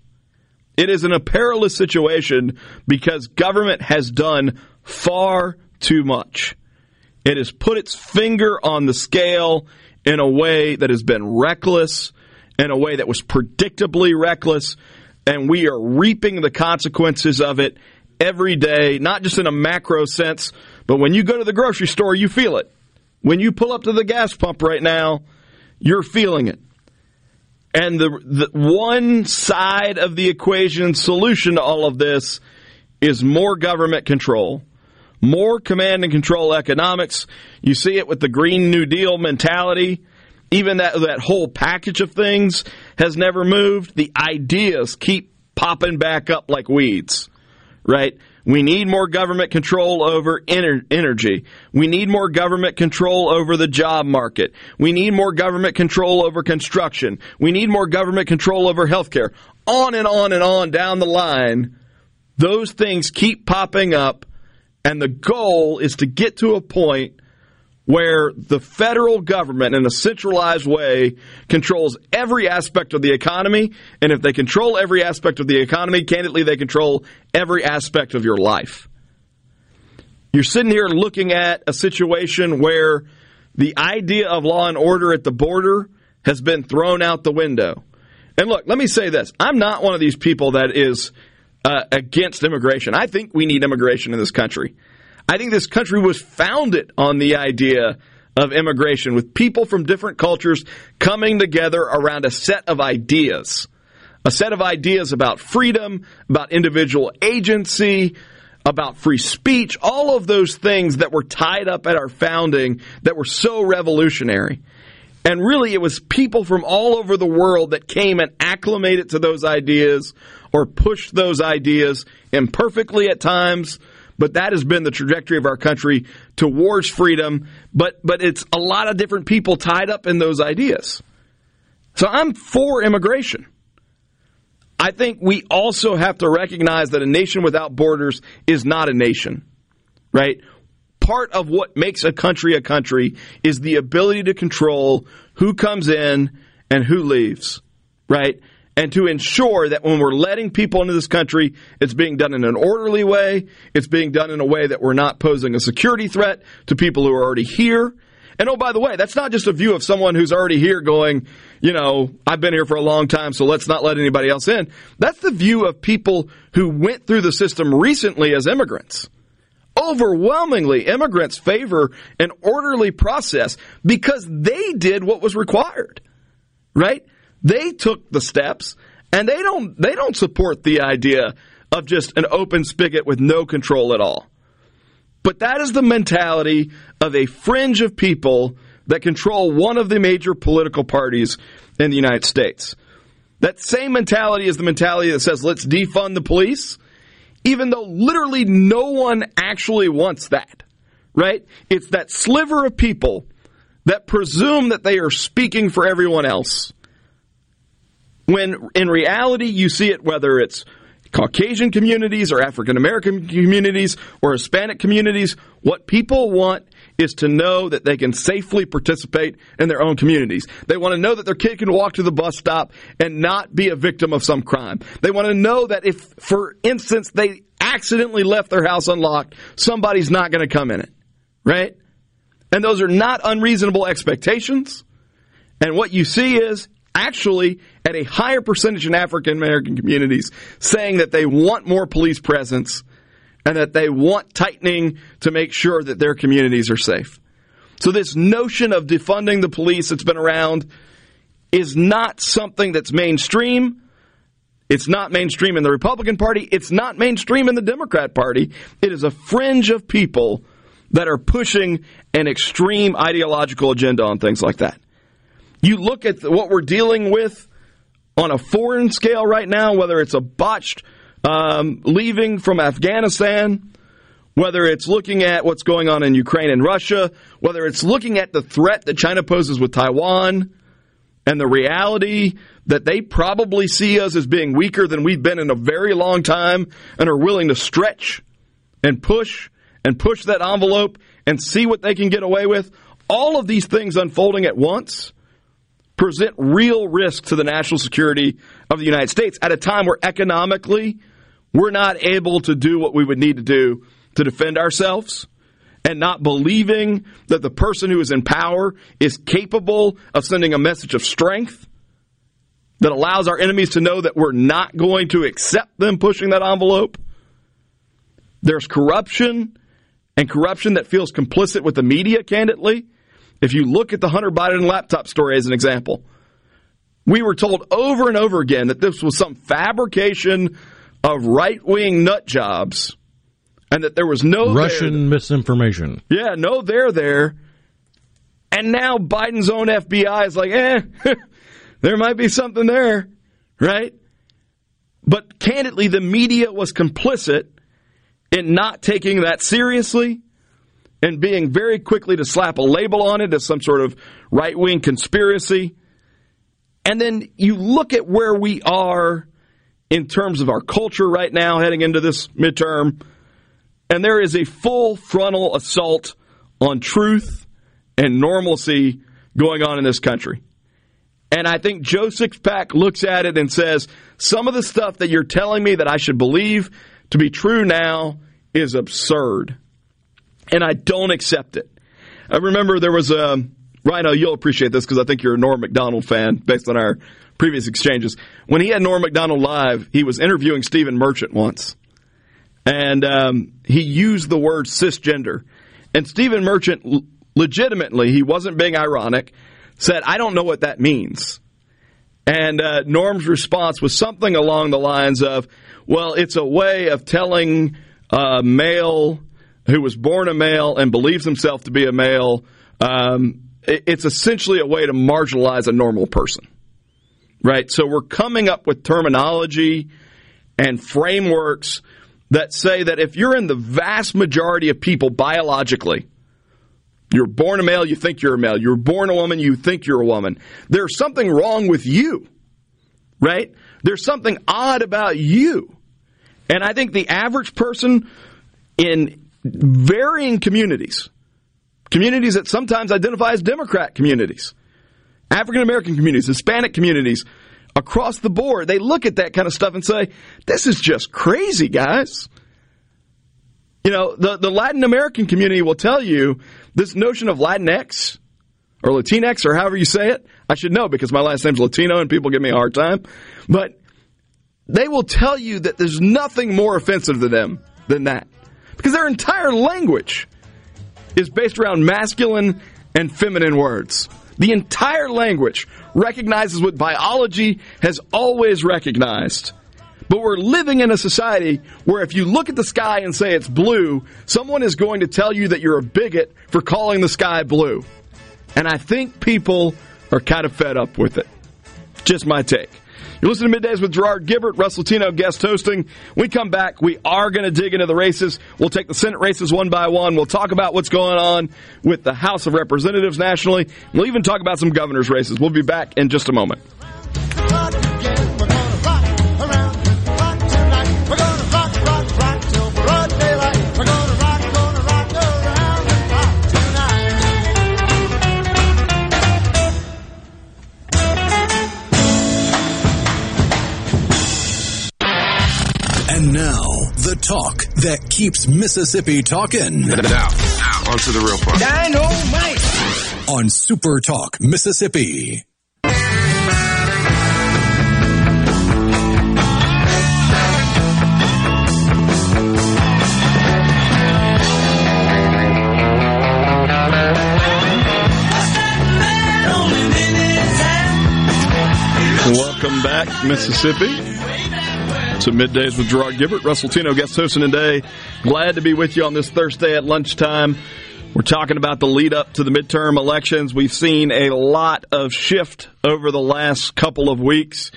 It is in a perilous situation because government has done far too much. It has put its finger on the scale in a way that has been reckless, in a way that was predictably reckless, and we are reaping the consequences of it every day, not just in a macro sense, but when you go to the grocery store, you feel it. When you pull up to the gas pump right now, you're feeling it. And the one side of the equation solution to all of this is more government control, more command and control economics. You see it with the Green New Deal mentality. Even that whole package of things has never moved. The ideas keep popping back up like weeds, right? We need more government control over energy. We need more government control over the job market. We need more government control over construction. We need more government control over healthcare. On and on and on down the line, those things keep popping up, and the goal is to get to a point where the federal government, in a centralized way, controls every aspect of the economy. And if they control every aspect of the economy, candidly, they control every aspect of your life. You're sitting here looking at a situation where the idea of law and order at the border has been thrown out the window. And look, let me say this. I'm not one of these people that is against immigration. I think we need immigration in this country. I think this country was founded on the idea of immigration, with people from different cultures coming together around a set of ideas about freedom, about individual agency, about free speech, all of those things that were tied up at our founding that were so revolutionary. And really, it was people from all over the world that came and acclimated to those ideas or pushed those ideas imperfectly at times. But that has been the trajectory of our country towards freedom. But it's a lot of different people tied up in those ideas. So I'm for immigration. I think we also have to recognize that a nation without borders is not a nation, right? Part of what makes a country is the ability to control who comes in and who leaves, right? And to ensure that when we're letting people into this country, it's being done in an orderly way. It's being done in a way that we're not posing a security threat to people who are already here. And oh, by the way, that's not just a view of someone who's already here going, you know, I've been here for a long time, so let's not let anybody else in. That's the view of people who went through the system recently as immigrants. Overwhelmingly, immigrants favor an orderly process because they did what was required, right? They took the steps, and they don't support the idea of just an open spigot with no control at all. But that is the mentality of a fringe of people that control one of the major political parties in the United States. That same mentality is the mentality that says, let's defund the police, even though literally no one actually wants that, right? It's that sliver of people that presume that they are speaking for everyone else, when in reality you see it whether it's Caucasian communities or African American communities or Hispanic communities. What people want is to know that they can safely participate in their own communities. They want to know that their kid can walk to the bus stop and not be a victim of some crime. They want to know that if, for instance, they accidentally left their house unlocked, somebody's not going to come in it, right? And those are not unreasonable expectations. And what you see is actually at a higher percentage in African American communities saying that they want more police presence and that they want tightening to make sure that their communities are safe. So this notion of defunding the police that's been around is not something that's mainstream. It's not mainstream in the Republican Party. It's not mainstream in the Democrat Party. It is a fringe of people that are pushing an extreme ideological agenda on things like that. You look at what we're dealing with on a foreign scale right now, whether it's a botched leaving from Afghanistan, whether it's looking at what's going on in Ukraine and Russia, whether it's looking at the threat that China poses with Taiwan and the reality that they probably see us as being weaker than we've been in a very long time and are willing to stretch and push that envelope and see what they can get away with. All of these things unfolding at once present real risk to the national security of the United States at a time where economically we're not able to do what we would need to do to defend ourselves, and not believing that the person who is in power is capable of sending a message of strength that allows our enemies to know that we're not going to accept them pushing that envelope. There's corruption, and corruption that feels complicit with the media, candidly. If you look at the Hunter Biden laptop story as an example, we were told over and over again that this was some fabrication of right-wing nut jobs, and that there was no Russian misinformation. Yeah, no there there. And now Biden's own FBI is like, there might be something there, right? But candidly, the media was complicit in not taking that seriously and being very quickly to slap a label on it as some sort of right-wing conspiracy. And then you look at where we are in terms of our culture right now heading into this midterm, and there is a full frontal assault on truth and normalcy going on in this country. And I think Joe Sixpack looks at it and says, some of the stuff that you're telling me that I should believe to be true now is absurd. And I don't accept it. I remember there was a, Rhino, you'll appreciate this because I think you're a Norm Macdonald fan based on our previous exchanges. When he had Norm Macdonald live, he was interviewing Stephen Merchant once. And he used the word cisgender. And Stephen Merchant, legitimately, he wasn't being ironic, said, I don't know what that means. And Norm's response was something along the lines of, well, it's a way of telling a male who was born a male and believes himself to be a male, it's essentially a way to marginalize a normal person. Right? So we're coming up with terminology and frameworks that say that if you're in the vast majority of people biologically, you're born a male, you think you're a male. You're born a woman, you think you're a woman. There's something wrong with you, right? There's something odd about you. And I think the average person in varying communities, communities that sometimes identify as Democrat communities, African-American communities, Hispanic communities, across the board, they look at that kind of stuff and say, this is just crazy, guys. You know, the Latin American community will tell you this notion of Latinx or Latinx or however you say it. I should know because my last name's Latino and people give me a hard time. But they will tell you that there's nothing more offensive to them than that. Because their entire language is based around masculine and feminine words. The entire language recognizes what biology has always recognized. But we're living in a society where if you look at the sky and say it's blue, someone is going to tell you that you're a bigot for calling the sky blue. And I think people are kind of fed up with it. Just my take. You're listening to Middays with Gerard Gibert, Russ Latino guest hosting. When we come back, we are going to dig into the races. We'll take the Senate races one by one. We'll talk about what's going on with the House of Representatives nationally. We'll even talk about some governor's races. We'll be back in just a moment. The talk that keeps Mississippi talking. Now, on to the real part. Dynamite! On Super Talk Mississippi. Welcome back, Mississippi. To Middays with Gerard Gibert, Russ Latino guest hosting today. Glad to be with you on this Thursday at lunchtime. We're talking about the lead up to the midterm elections. We've seen a lot of shift over the last couple of weeks.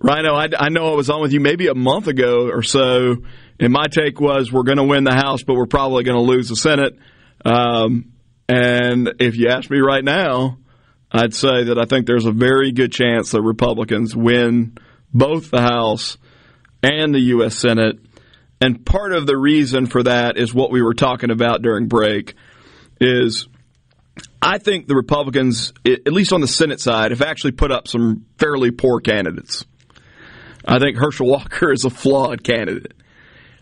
Rhino, I know I was on with you maybe a month ago or so, and my take was we're going to win the House, but we're probably going to lose the Senate. And if you ask me right now, I'd say that I think there's a very good chance that Republicans win both the House and the U.S. Senate. And part of the reason for that is what we were talking about during break is I think the Republicans, at least on the Senate side, have actually put up some fairly poor candidates. I think Herschel Walker is a flawed candidate.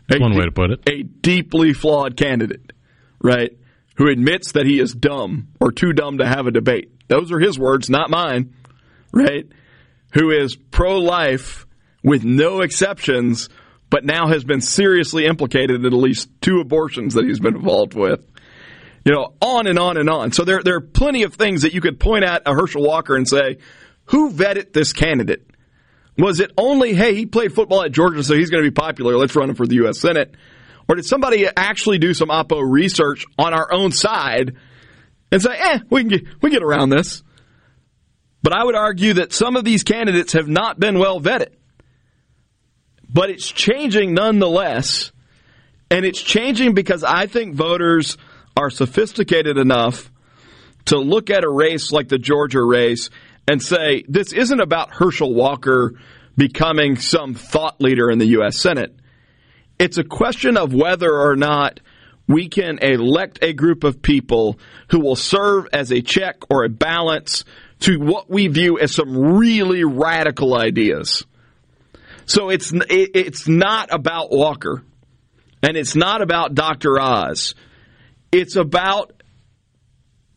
That's one way to put it. A deeply flawed candidate, right, who admits that he is dumb or too dumb to have a debate. Those are his words, not mine, right, who is pro-life with no exceptions, but now has been seriously implicated in at least 2 abortions that he's been involved with. You know, on and on and on. So there are plenty of things that you could point at a Herschel Walker and say, who vetted this candidate? Was it only, hey, he played football at Georgia, so he's going to be popular, let's run him for the U.S. Senate? Or did somebody actually do some oppo research on our own side and say, we can get around this? But I would argue that some of these candidates have not been well vetted. But it's changing nonetheless, and it's changing because I think voters are sophisticated enough to look at a race like the Georgia race and say, this isn't about Herschel Walker becoming some thought leader in the U.S. Senate. It's a question of whether or not we can elect a group of people who will serve as a check or a balance to what we view as some really radical ideas. So it's not about Walker, and it's not about Dr. Oz. It's about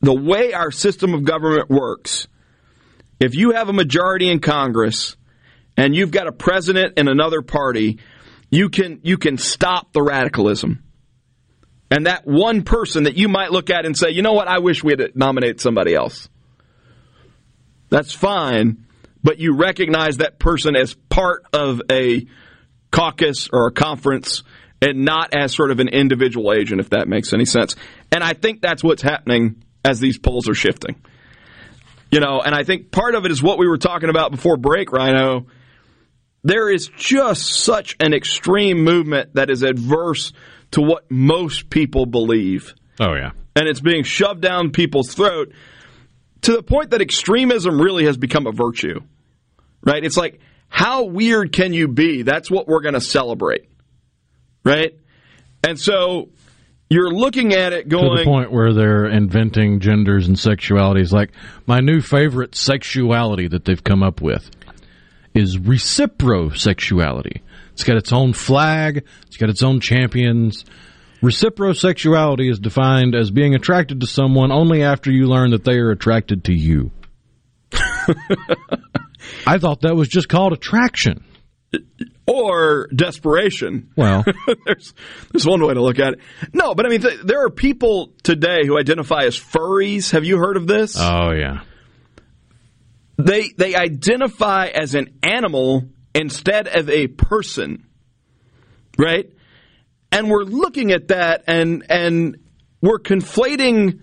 the way our system of government works. If you have a majority in Congress and you've got a president in another party, you can stop the radicalism. And that one person that you might look at and say, you know what, I wish we had nominated somebody else. That's fine. But you recognize that person as part of a caucus or a conference and not as sort of an individual agent, if that makes any sense. And I think that's what's happening as these polls are shifting. You know, and I think part of it is what we were talking about before break, Rhino. There is just such an extreme movement that is adverse to what most people believe. Oh, yeah. And it's being shoved down people's throat, to the point that extremism really has become a virtue, right? It's like, how weird can you be? That's what we're going to celebrate, right? And so you're looking at it going... to the point where they're inventing genders and sexualities. Like, my new favorite sexuality that they've come up with is reciprosexuality. It's got its own flag. It's got its own champions. Reciprosexuality is defined as being attracted to someone only after you learn that they are attracted to you. I thought that was just called attraction. Or desperation. Well, there's one way to look at it. No, but I mean, there are people today who identify as furries. Have you heard of this? Oh, yeah. They identify as an animal instead of a person, right? And we're looking at that, and we're conflating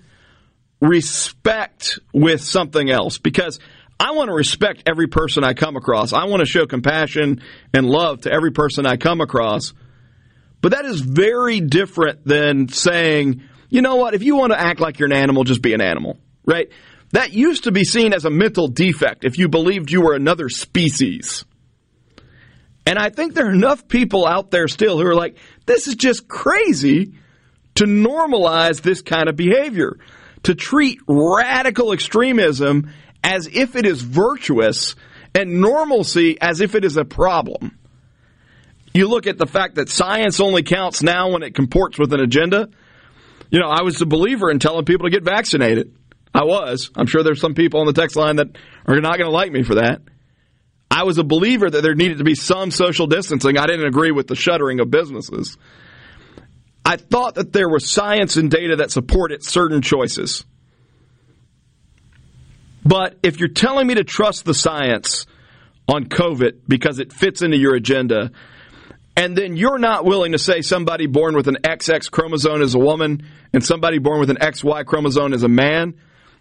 respect with something else, because I want to respect every person I come across. I want to show compassion and love to every person I come across. But that is very different than saying, you know what, if you want to act like you're an animal, just be an animal, right? That used to be seen as a mental defect if you believed you were another species. And I think there are enough people out there still who are like, this is just crazy to normalize this kind of behavior, to treat radical extremism as if it is virtuous and normalcy as if it is a problem. You look at the fact that science only counts now when it comports with an agenda. You know, I was a believer in telling people to get vaccinated. I was. I'm sure there's some people on the text line that are not going to like me for that. I was a believer that there needed to be some social distancing. I didn't agree with the shuttering of businesses. I thought that there was science and data that supported certain choices. But if you're telling me to trust the science on COVID because it fits into your agenda, and then you're not willing to say somebody born with an XX chromosome is a woman and somebody born with an XY chromosome is a man,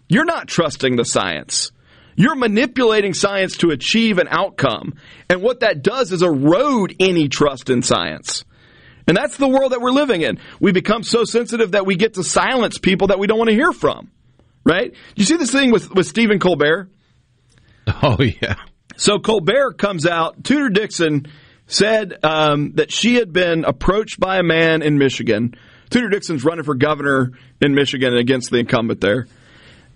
you're not trusting the science. You're manipulating science to achieve an outcome. And what that does is erode any trust in science. And that's the world that we're living in. We become so sensitive that we get to silence people that we don't want to hear from. Right? You see this thing with Stephen Colbert? Oh, yeah. So Colbert comes out. Tudor Dixon said that she had been approached by a man in Michigan. Tudor Dixon's running for governor in Michigan against the incumbent there.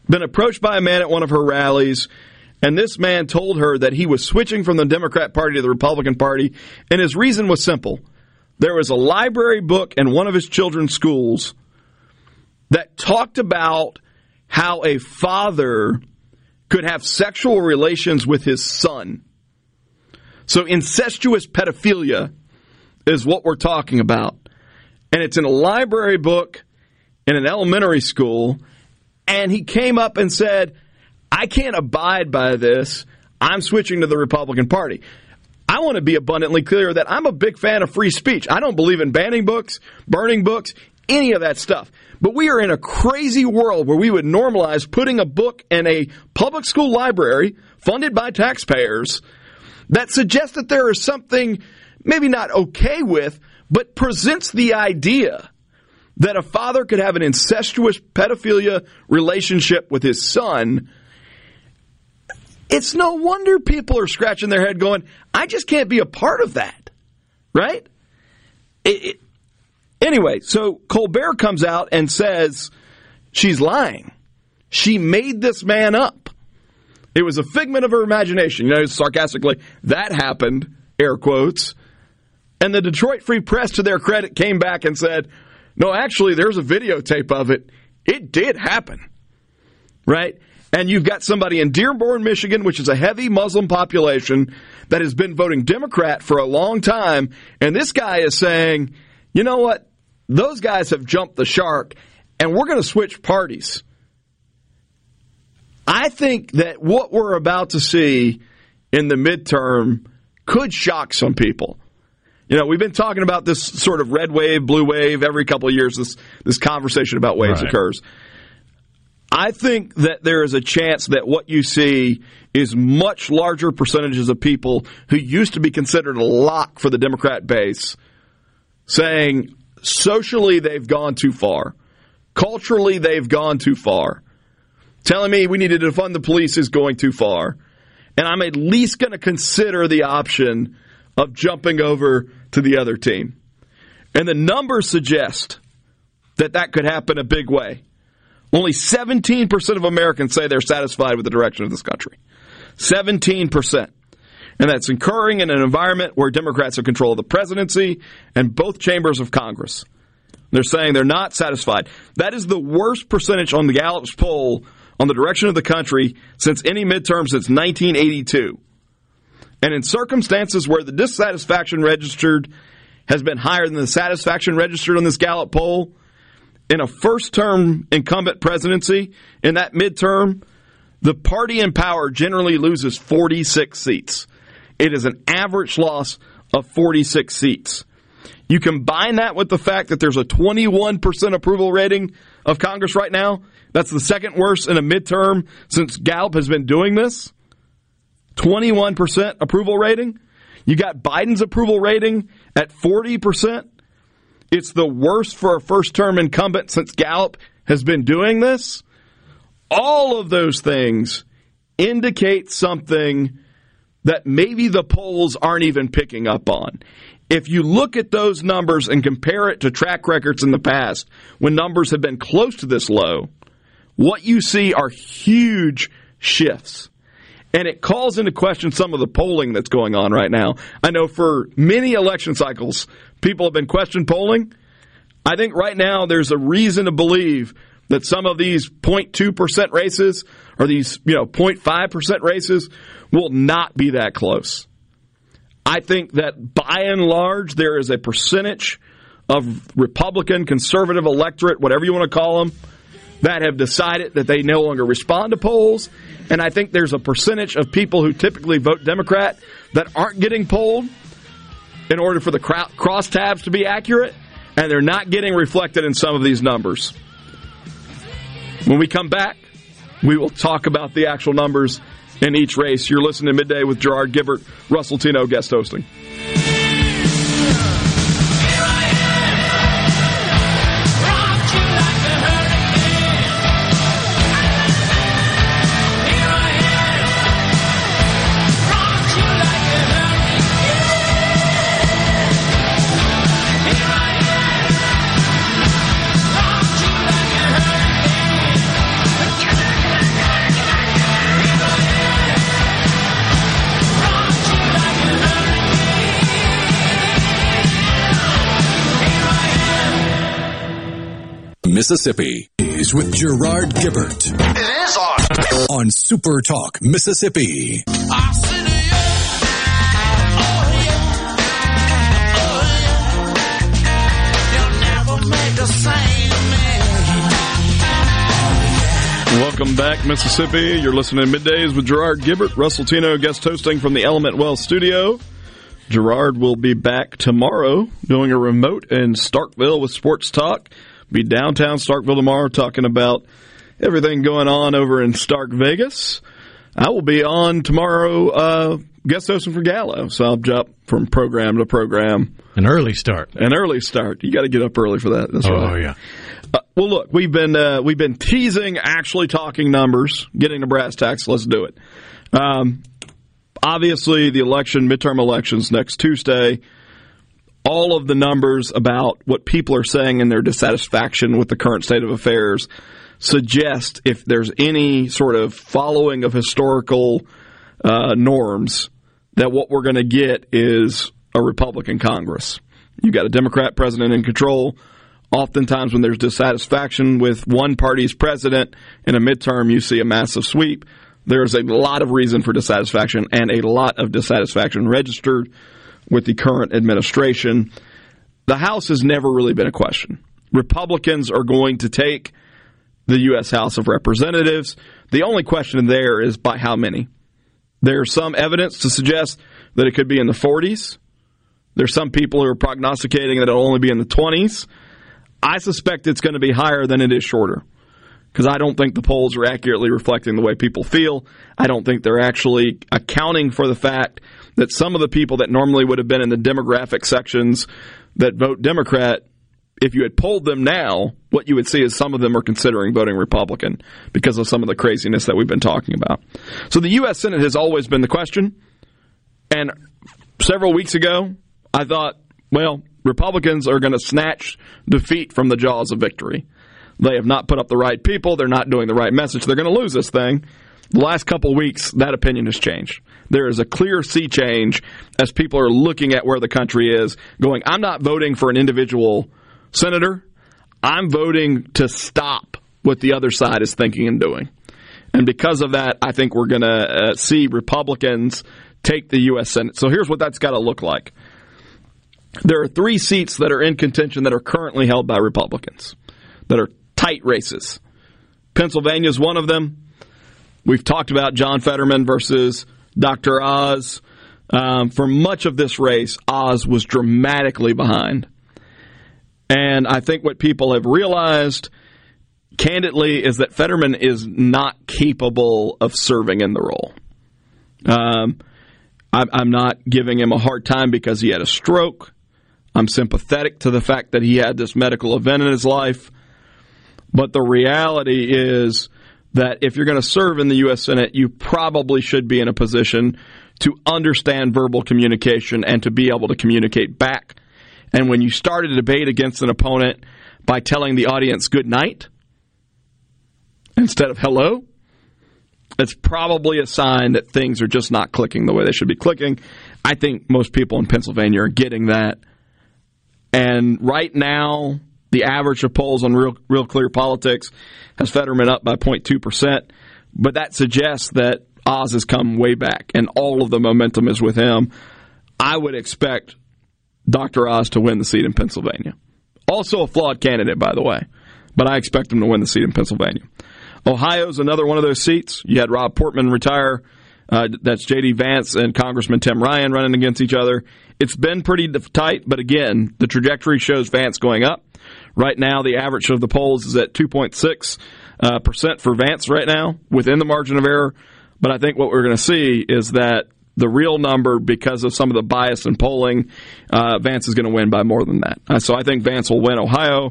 Been approached by a man at one of her rallies, and this man told her that he was switching from the Democrat Party to the Republican Party, and his reason was simple. There was a library book in one of his children's schools that talked about how a father could have sexual relations with his son. So incestuous pedophilia is what we're talking about. And it's in a library book in an elementary school. And he came up and said, I can't abide by this. I'm switching to the Republican Party. I want to be abundantly clear that I'm a big fan of free speech. I don't believe in banning books, burning books, any of that stuff. But we are in a crazy world where we would normalize putting a book in a public school library funded by taxpayers that suggests that there is something maybe not okay with, but presents the idea that a father could have an incestuous pedophilia relationship with his son. It's no wonder people are scratching their head going, I just can't be a part of that, right? Anyway, so Colbert comes out and says she's lying. She made this man up. It was a figment of her imagination. You know, sarcastically, that happened, air quotes. And the Detroit Free Press, to their credit, came back and said, no, actually, there's a videotape of it. It did happen, right? And you've got somebody in Dearborn, Michigan, which is a heavy Muslim population that has been voting Democrat for a long time. And this guy is saying, you know what? Those guys have jumped the shark, and we're going to switch parties. I think that what we're about to see in the midterm could shock some people. You know, we've been talking about this sort of red wave, blue wave, every couple of years this conversation about waves occurs. I think that there is a chance that what you see is much larger percentages of people who used to be considered a lock for the Democrat base saying socially they've gone too far, culturally they've gone too far, telling me we need to defund the police is going too far, and I'm at least going to consider the option of jumping over to the other team. And the numbers suggest that that could happen a big way. Only 17% of Americans say they're satisfied with the direction of this country. 17%. And that's occurring in an environment where Democrats have control of the presidency and both chambers of Congress. They're saying they're not satisfied. That is the worst percentage on the Gallup's poll on the direction of the country since any midterm since 1982. And in circumstances where the dissatisfaction registered has been higher than the satisfaction registered on this Gallup poll, in a first-term incumbent presidency, in that midterm, the party in power generally loses 46 seats. It is an average loss of 46 seats. You combine that with the fact that there's a 21% approval rating of Congress right now. That's the second worst in a midterm since Gallup has been doing this. 21% approval rating. You got Biden's approval rating at 40%. It's the worst for a first-term incumbent since Gallup has been doing this. All of those things indicate something that maybe the polls aren't even picking up on. If you look at those numbers and compare it to track records in the past, when numbers have been close to this low, what you see are huge shifts. And it calls into question some of the polling that's going on right now. I know for many election cycles, people have been questioned polling. I think right now there's a reason to believe that some of these 0.2% races or these 0.5% races will not be that close. I think that by and large there is a percentage of Republican, conservative electorate, whatever you want to call them, that have decided that they no longer respond to polls. And I think there's a percentage of people who typically vote Democrat that aren't getting polled in order for the crosstabs to be accurate, and they're not getting reflected in some of these numbers. When we come back, we will talk about the actual numbers in each race. You're listening to Midday with Gerard Gibert, Russell Tino guest hosting. Mississippi is with Gerard Gibert. It is on Super Talk Mississippi. I see. Welcome back, Mississippi. You're listening to Middays with Gerard Gibert. Russell Tino guest hosting from the Element Wealth studio. Gerard will be back tomorrow doing a remote in Starkville with Sports Talk. Be downtown Starkville tomorrow talking about everything going on over in Stark Vegas. I will be on tomorrow guest hosting for Gallo, so I'll jump from program to program. An early start. An early start. You got to get up early for that. That's right. Oh, yeah. Well, look, we've been teasing, actually talking numbers, getting to brass tacks. Let's do it. Obviously, the election, midterm elections next Tuesday. All of the numbers about what people are saying and their dissatisfaction with the current state of affairs suggest, if there's any sort of following of historical norms, that what we're going to get is a Republican Congress. You've got a Democrat president in control. Oftentimes when there's dissatisfaction with one party's president in a midterm, you see a massive sweep. There's a lot of reason for dissatisfaction and a lot of dissatisfaction registered with the current administration. The House has never really been a question. Republicans are going to take the U.S. House of Representatives. The only question there is by how many. There's some evidence to suggest that it could be in the 40s. There's some people who are prognosticating that it'll only be in the 20s. I suspect it's going to be higher than it is shorter, because I don't think the polls are accurately reflecting the way people feel. I don't think they're actually accounting for the fact that some of the people that normally would have been in the demographic sections that vote Democrat, if you had polled them now, what you would see is some of them are considering voting Republican because of some of the craziness that we've been talking about. So the U.S. Senate has always been the question. And several weeks ago, I thought, well, Republicans are going to snatch defeat from the jaws of victory. They have not put up the right people. They're not doing the right message. They're going to lose this thing. The last couple of weeks, that opinion has changed. There is a clear sea change as people are looking at where the country is, going, I'm not voting for an individual senator. I'm voting to stop what the other side is thinking and doing. And because of that, I think we're going to see Republicans take the U.S. Senate. So here's what that's got to look like. There are three seats that are in contention that are currently held by Republicans, that are tight races. Pennsylvania is one of them. We've talked about John Fetterman versus Dr. Oz. For much of this race, Oz was dramatically behind. And I think what people have realized, candidly, is that Fetterman is not capable of serving in the role. I'm not giving him a hard time because he had a stroke. I'm sympathetic to the fact that he had this medical event in his life. But the reality is that if you're going to serve in the U.S. Senate, you probably should be in a position to understand verbal communication and to be able to communicate back. And when you start a debate against an opponent by telling the audience good night instead of hello, it's probably a sign that things are just not clicking the way they should be clicking. I think most people in Pennsylvania are getting that. And right now, the average of polls on Real Clear Politics has Fetterman up by 0.2%, but that suggests that Oz has come way back, and all of the momentum is with him. I would expect Dr. Oz to win the seat in Pennsylvania. Also a flawed candidate, by the way, but I expect him to win the seat in Pennsylvania. Ohio's another one of those seats. You had Rob Portman retire. That's J.D. Vance and Congressman Tim Ryan running against each other. It's been pretty tight, but again, the trajectory shows Vance going up. Right now, the average of the polls is at 2.6% for Vance right now, within the margin of error. But I think what we're going to see is that the real number, because of some of the bias in polling, Vance is going to win by more than that. So I think Vance will win Ohio.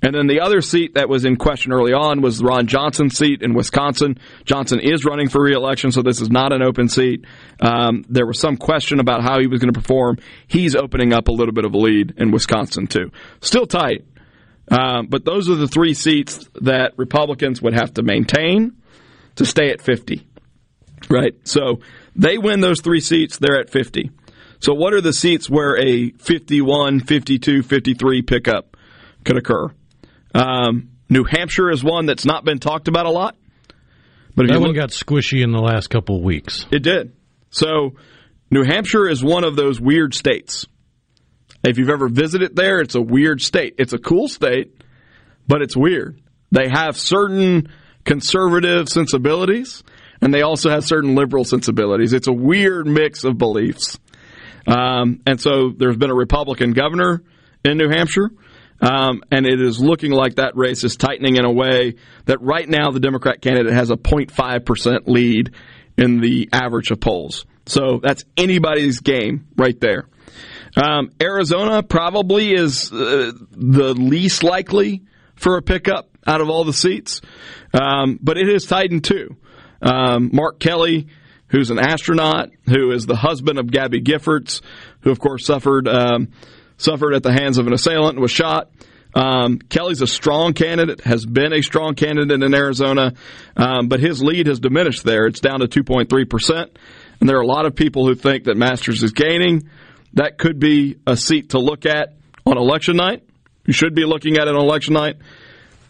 And then the other seat that was in question early on was Ron Johnson's seat in Wisconsin. Johnson is running for re-election, so this is not an open seat. There was some question about how he was going to perform. He's opening up a little bit of a lead in Wisconsin, too. Still tight. But those are the three seats that Republicans would have to maintain to stay at 50, right? So they win those three seats, they're at 50. So what are the seats where a 51, 52, 53 pickup could occur? New Hampshire is one that's not been talked about a lot. But if that one got squishy in the last couple of weeks. It did. So New Hampshire is one of those weird states. If you've ever visited there, it's a weird state. It's a cool state, but it's weird. They have certain conservative sensibilities, and they also have certain liberal sensibilities. It's a weird mix of beliefs. And so there's been a Republican governor in New Hampshire. And it is looking like that race is tightening in a way that right now the Democrat candidate has a 0.5% lead in the average of polls. So that's anybody's game right there. Arizona probably is the least likely for a pickup out of all the seats, but it is tightened too. Mark Kelly, who's an astronaut, who is the husband of Gabby Giffords, who of course suffered at the hands of an assailant and was shot. Kelly's a strong candidate, has been a strong candidate in Arizona, but his lead has diminished there. It's down to 2.3%, and there are a lot of people who think that Masters is gaining. That could be a seat to look at on election night. You should be looking at it on election night.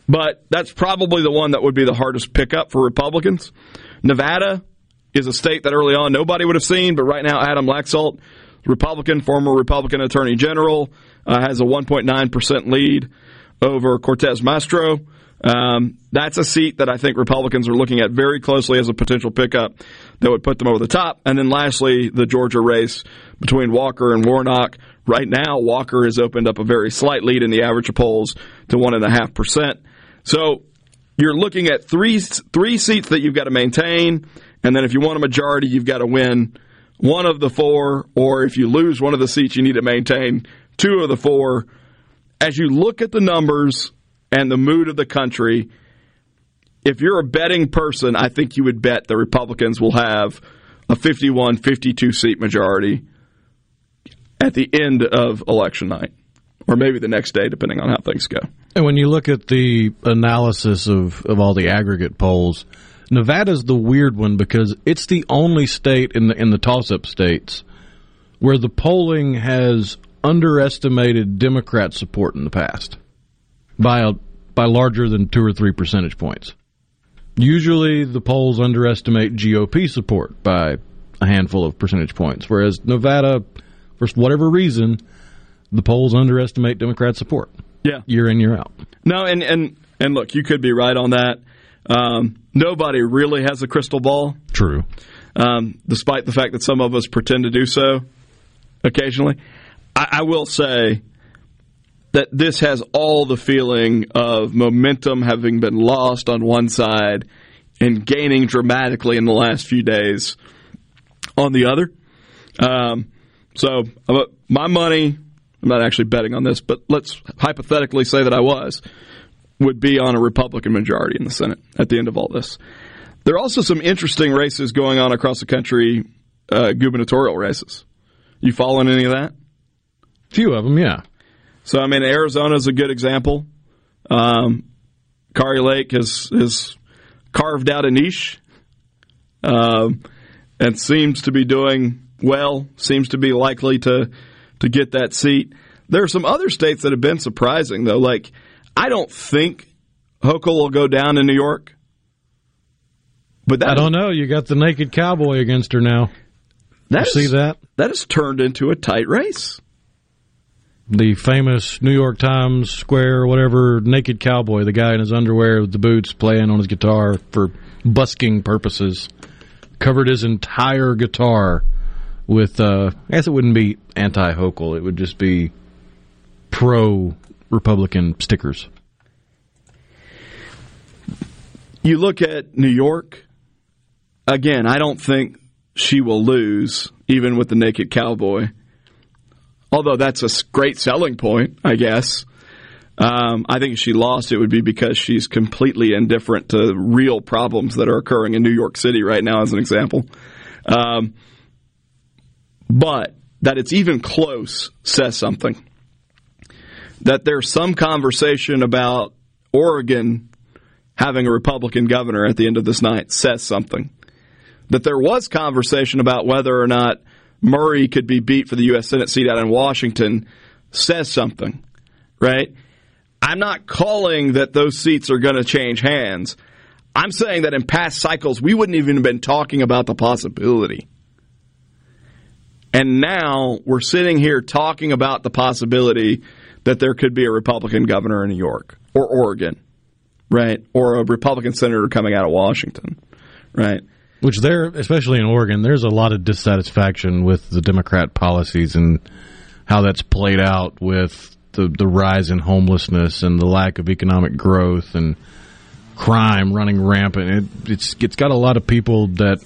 But that's probably the one that would be the hardest pickup for Republicans. Nevada is a state that early on nobody would have seen, but right now Adam Laxalt, former Republican Attorney General, has a 1.9% lead over Cortez Masto. That's a seat that I think Republicans are looking at very closely as a potential pickup that would put them over the top. And then lastly, the Georgia race between Walker and Warnock. Right now, Walker has opened up a very slight lead in the average of polls to 1.5%. So you're looking at three seats that you've got to maintain. And then if you want a majority, you've got to win one of the four. Or if you lose one of the seats, you need to maintain two of the four. As you look at the numbers and the mood of the country, if you're a betting person, I think you would bet the Republicans will have a 51, 52-seat majority at the end of election night, or maybe the next day, depending on how things go. And when you look at the analysis of all the aggregate polls, Nevada's the weird one because it's the only state in the toss-up states where the polling has underestimated Democrat support in the past by larger than 2 or 3 percentage points. Usually the polls underestimate GOP support by a handful of percentage points, whereas Nevada, for whatever reason, the polls underestimate Democrat support. Yeah, year in, year out. No, and look, you could be right on that. Nobody really has a crystal ball. True. Despite the fact that some of us pretend to do so occasionally. I will say that this has all the feeling of momentum having been lost on one side and gaining dramatically in the last few days on the other. So my money, I'm not actually betting on this, but let's hypothetically say that I was, would be on a Republican majority in the Senate at the end of all this. There are also some interesting races going on across the country, gubernatorial races. You following any of that? A few of them, yeah. So, I mean, Arizona is a good example. Kari Lake has carved out a niche and seems to be doing well, seems to be likely to get that seat. There are some other states that have been surprising, though. Like, I don't think Hochul will go down in New York. But I don't know. You got the naked cowboy against her now. You see that? That has turned into a tight race. The famous New York Times Square, whatever, naked cowboy, the guy in his underwear with the boots playing on his guitar for busking purposes, covered his entire guitar with, I guess it wouldn't be anti-Hochul, it would just be pro-Republican stickers. You look at New York, Again, I don't think she will lose, even with the naked cowboy. Although that's a great selling point, I guess. I think if she lost, it would be because she's completely indifferent to real problems that are occurring in New York City right now, as an example. But that it's even close says something. That there's some conversation about Oregon having a Republican governor at the end of this night says something. That there was conversation about whether or not Murray could be beat for the U.S. Senate seat out in Washington says something, right? I'm not calling that those seats are going to change hands. I'm saying that in past cycles, we wouldn't even have been talking about the possibility. And now we're sitting here talking about the possibility that there could be a Republican governor in New York or Oregon, right? Or a Republican senator coming out of Washington, right? Which there, especially in Oregon, there's a lot of dissatisfaction with the Democrat policies and how that's played out with the rise in homelessness and the lack of economic growth and crime running rampant. It's got a lot of people that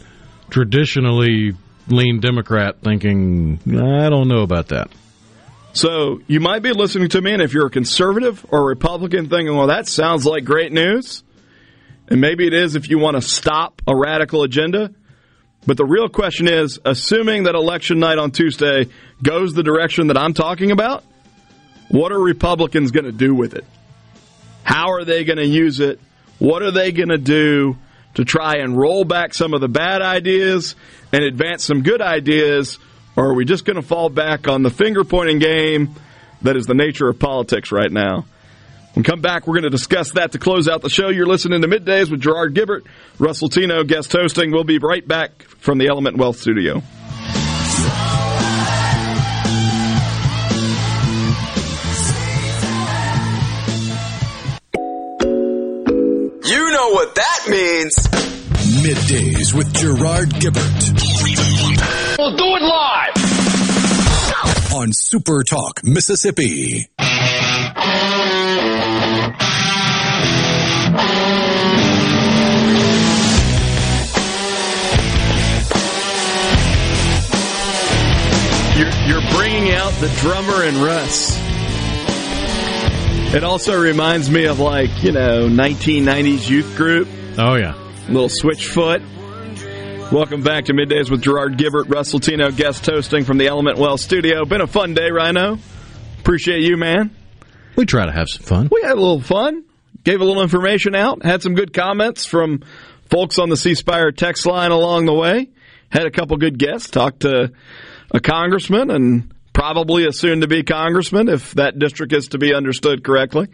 traditionally lean Democrat thinking, I don't know about that. So you might be listening to me, and if you're a conservative or a Republican thinking, well, that sounds like great news. And maybe it is if you want to stop a radical agenda. But the real question is, assuming that election night on Tuesday goes the direction that I'm talking about, what are Republicans going to do with it? How are they going to use it? What are they going to do to try and roll back some of the bad ideas and advance some good ideas? Or are we just going to fall back on the finger-pointing game that is the nature of politics right now? When we come back, we're going to discuss that to close out the show. You're listening to Middays with Gerard Gibert, Russ Latino, guest hosting. We'll be right back from the Element Wealth Studio. You know what that means. Middays with Gerard Gibert. We'll do it live on Super Talk Mississippi. You're bringing out the drummer in Russ. It also reminds me of, like, 1990s youth group. Oh, yeah. Little Switchfoot. Welcome back to Middays with Gerard Gibert, Russ Latino, guest hosting from the Element Well Studio. Been a fun day, Rhino. Appreciate you, man. We try to have some fun. We had a little fun. Gave a little information out. Had some good comments from folks on the Ceasefire text line along the way. Had a couple good guests. Talked to a congressman and probably a soon-to-be congressman, if that district is to be understood correctly,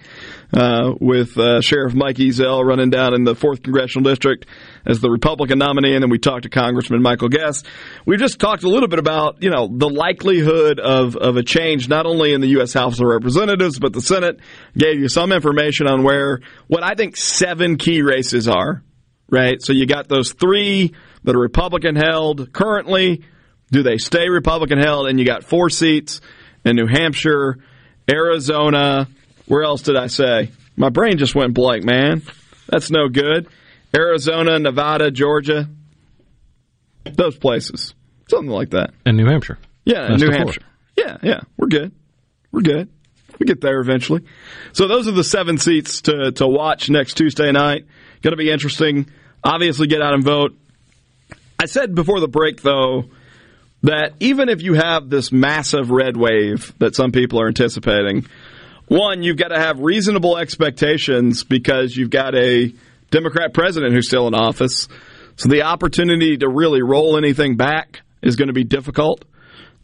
with Sheriff Mike Ezell running down in the 4th Congressional District as the Republican nominee, and then we talked to Congressman Michael Guest. We just talked a little bit about, the likelihood of a change not only in the U.S. House of Representatives, but the Senate. Gave you some information on what I think 7 key races are, right? So you got those 3 that are Republican-held currently. Do they stay Republican-held? And you got 4 seats in New Hampshire, Arizona. Where else did I say? My brain just went blank, man. That's no good. Arizona, Nevada, Georgia. Those places. Something like that. And New Hampshire. Yeah, New Hampshire. Yeah. We're good. We get there eventually. So those are the 7 seats to watch next Tuesday night. Going to be interesting. Obviously, get out and vote. I said before the break, though, that even if you have this massive red wave that some people are anticipating, one, you've got to have reasonable expectations because you've got a Democrat president who's still in office. So the opportunity to really roll anything back is going to be difficult.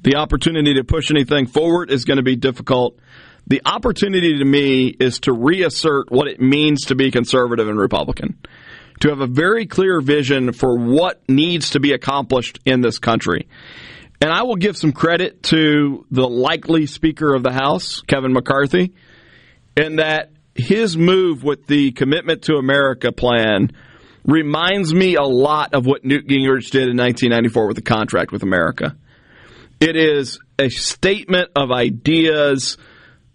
The opportunity to push anything forward is going to be difficult. The opportunity to me is to reassert what it means to be conservative and Republican, to have a very clear vision for what needs to be accomplished in this country. And I will give some credit to the likely Speaker of the House, Kevin McCarthy, in that his move with the Commitment to America plan reminds me a lot of what Newt Gingrich did in 1994 with the Contract with America. It is a statement of ideas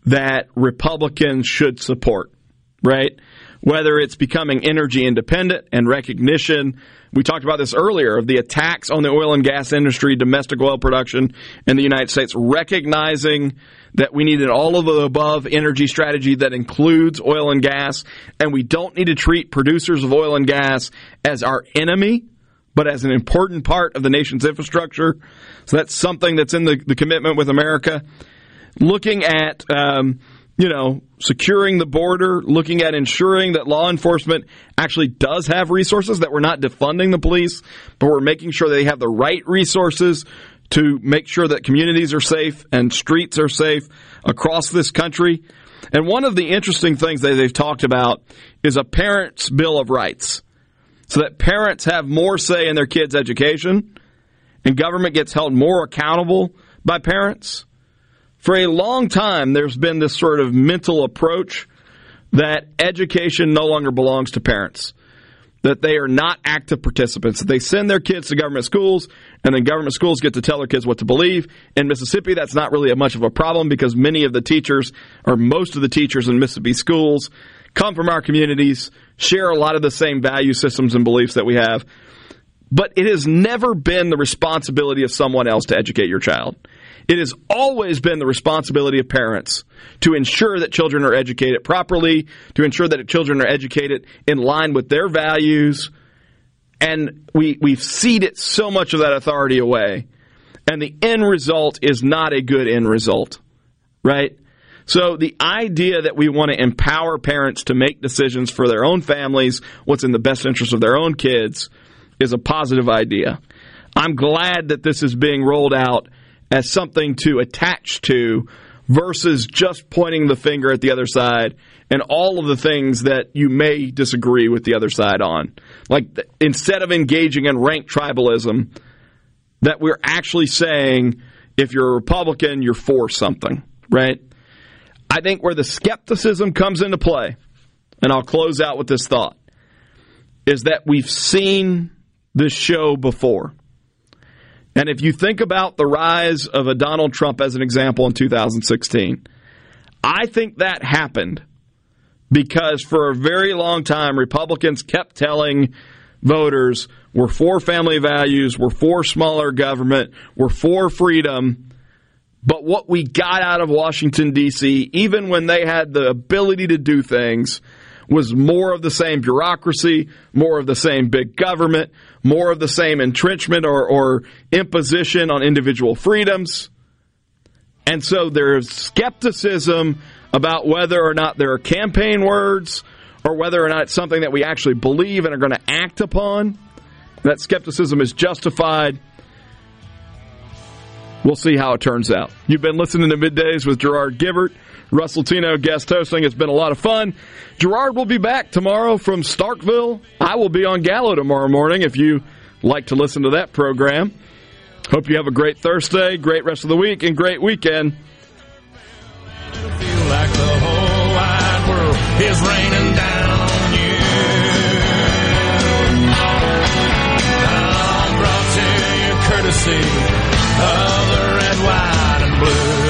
that Republicans should support, right? whether it's becoming energy independent and recognition. We talked about this earlier, of the attacks on the oil and gas industry, domestic oil production in the United States, recognizing that we need an all-of-the-above energy strategy that includes oil and gas, and we don't need to treat producers of oil and gas as our enemy, but as an important part of the nation's infrastructure. So that's something that's in the commitment with America. Looking at securing the border, looking at ensuring that law enforcement actually does have resources, that we're not defunding the police, but we're making sure they have the right resources to make sure that communities are safe and streets are safe across this country. And one of the interesting things that they've talked about is a parents' bill of rights, so that parents have more say in their kids' education and government gets held more accountable by parents. For a long time, there's been this sort of mental approach that education no longer belongs to parents, that they are not active participants, that they send their kids to government schools, and then government schools get to tell their kids what to believe. In Mississippi, that's not really much of a problem because many of the teachers, or most of the teachers in Mississippi schools, come from our communities, share a lot of the same value systems and beliefs that we have. But it has never been the responsibility of someone else to educate your child. It has always been the responsibility of parents to ensure that children are educated properly, to ensure that children are educated in line with their values. And we've ceded so much of that authority away. And the end result is not a good end result, right? So the idea that we want to empower parents to make decisions for their own families, what's in the best interest of their own kids, is a positive idea. I'm glad that this is being rolled out as something to attach to versus just pointing the finger at the other side and all of the things that you may disagree with the other side on. Like, instead of engaging in rank tribalism, that we're actually saying, if you're a Republican, you're for something, right? I think where the skepticism comes into play, and I'll close out with this thought, is that we've seen this show before. And if you think about the rise of a Donald Trump as an example in 2016, I think that happened because for a very long time, Republicans kept telling voters, we're for family values, we're for smaller government, we're for freedom. But what we got out of Washington, D.C., even when they had the ability to do things, was more of the same bureaucracy, more of the same big government, more of the same entrenchment or imposition on individual freedoms. And so there's skepticism about whether or not there are campaign words or whether or not it's something that we actually believe and are going to act upon. That skepticism is justified. We'll see how it turns out. You've been listening to Middays with Gerard Gibert. Russ Latino guest hosting. It's been a lot of fun. Gerard will be back tomorrow from Starkville. I will be on Gallo tomorrow morning if you like to listen to that program. Hope you have a great Thursday, great rest of the week, and great weekend. It'll feel like the whole wide world is raining down on you. I'll brought to you courtesy of the red, white, and blue.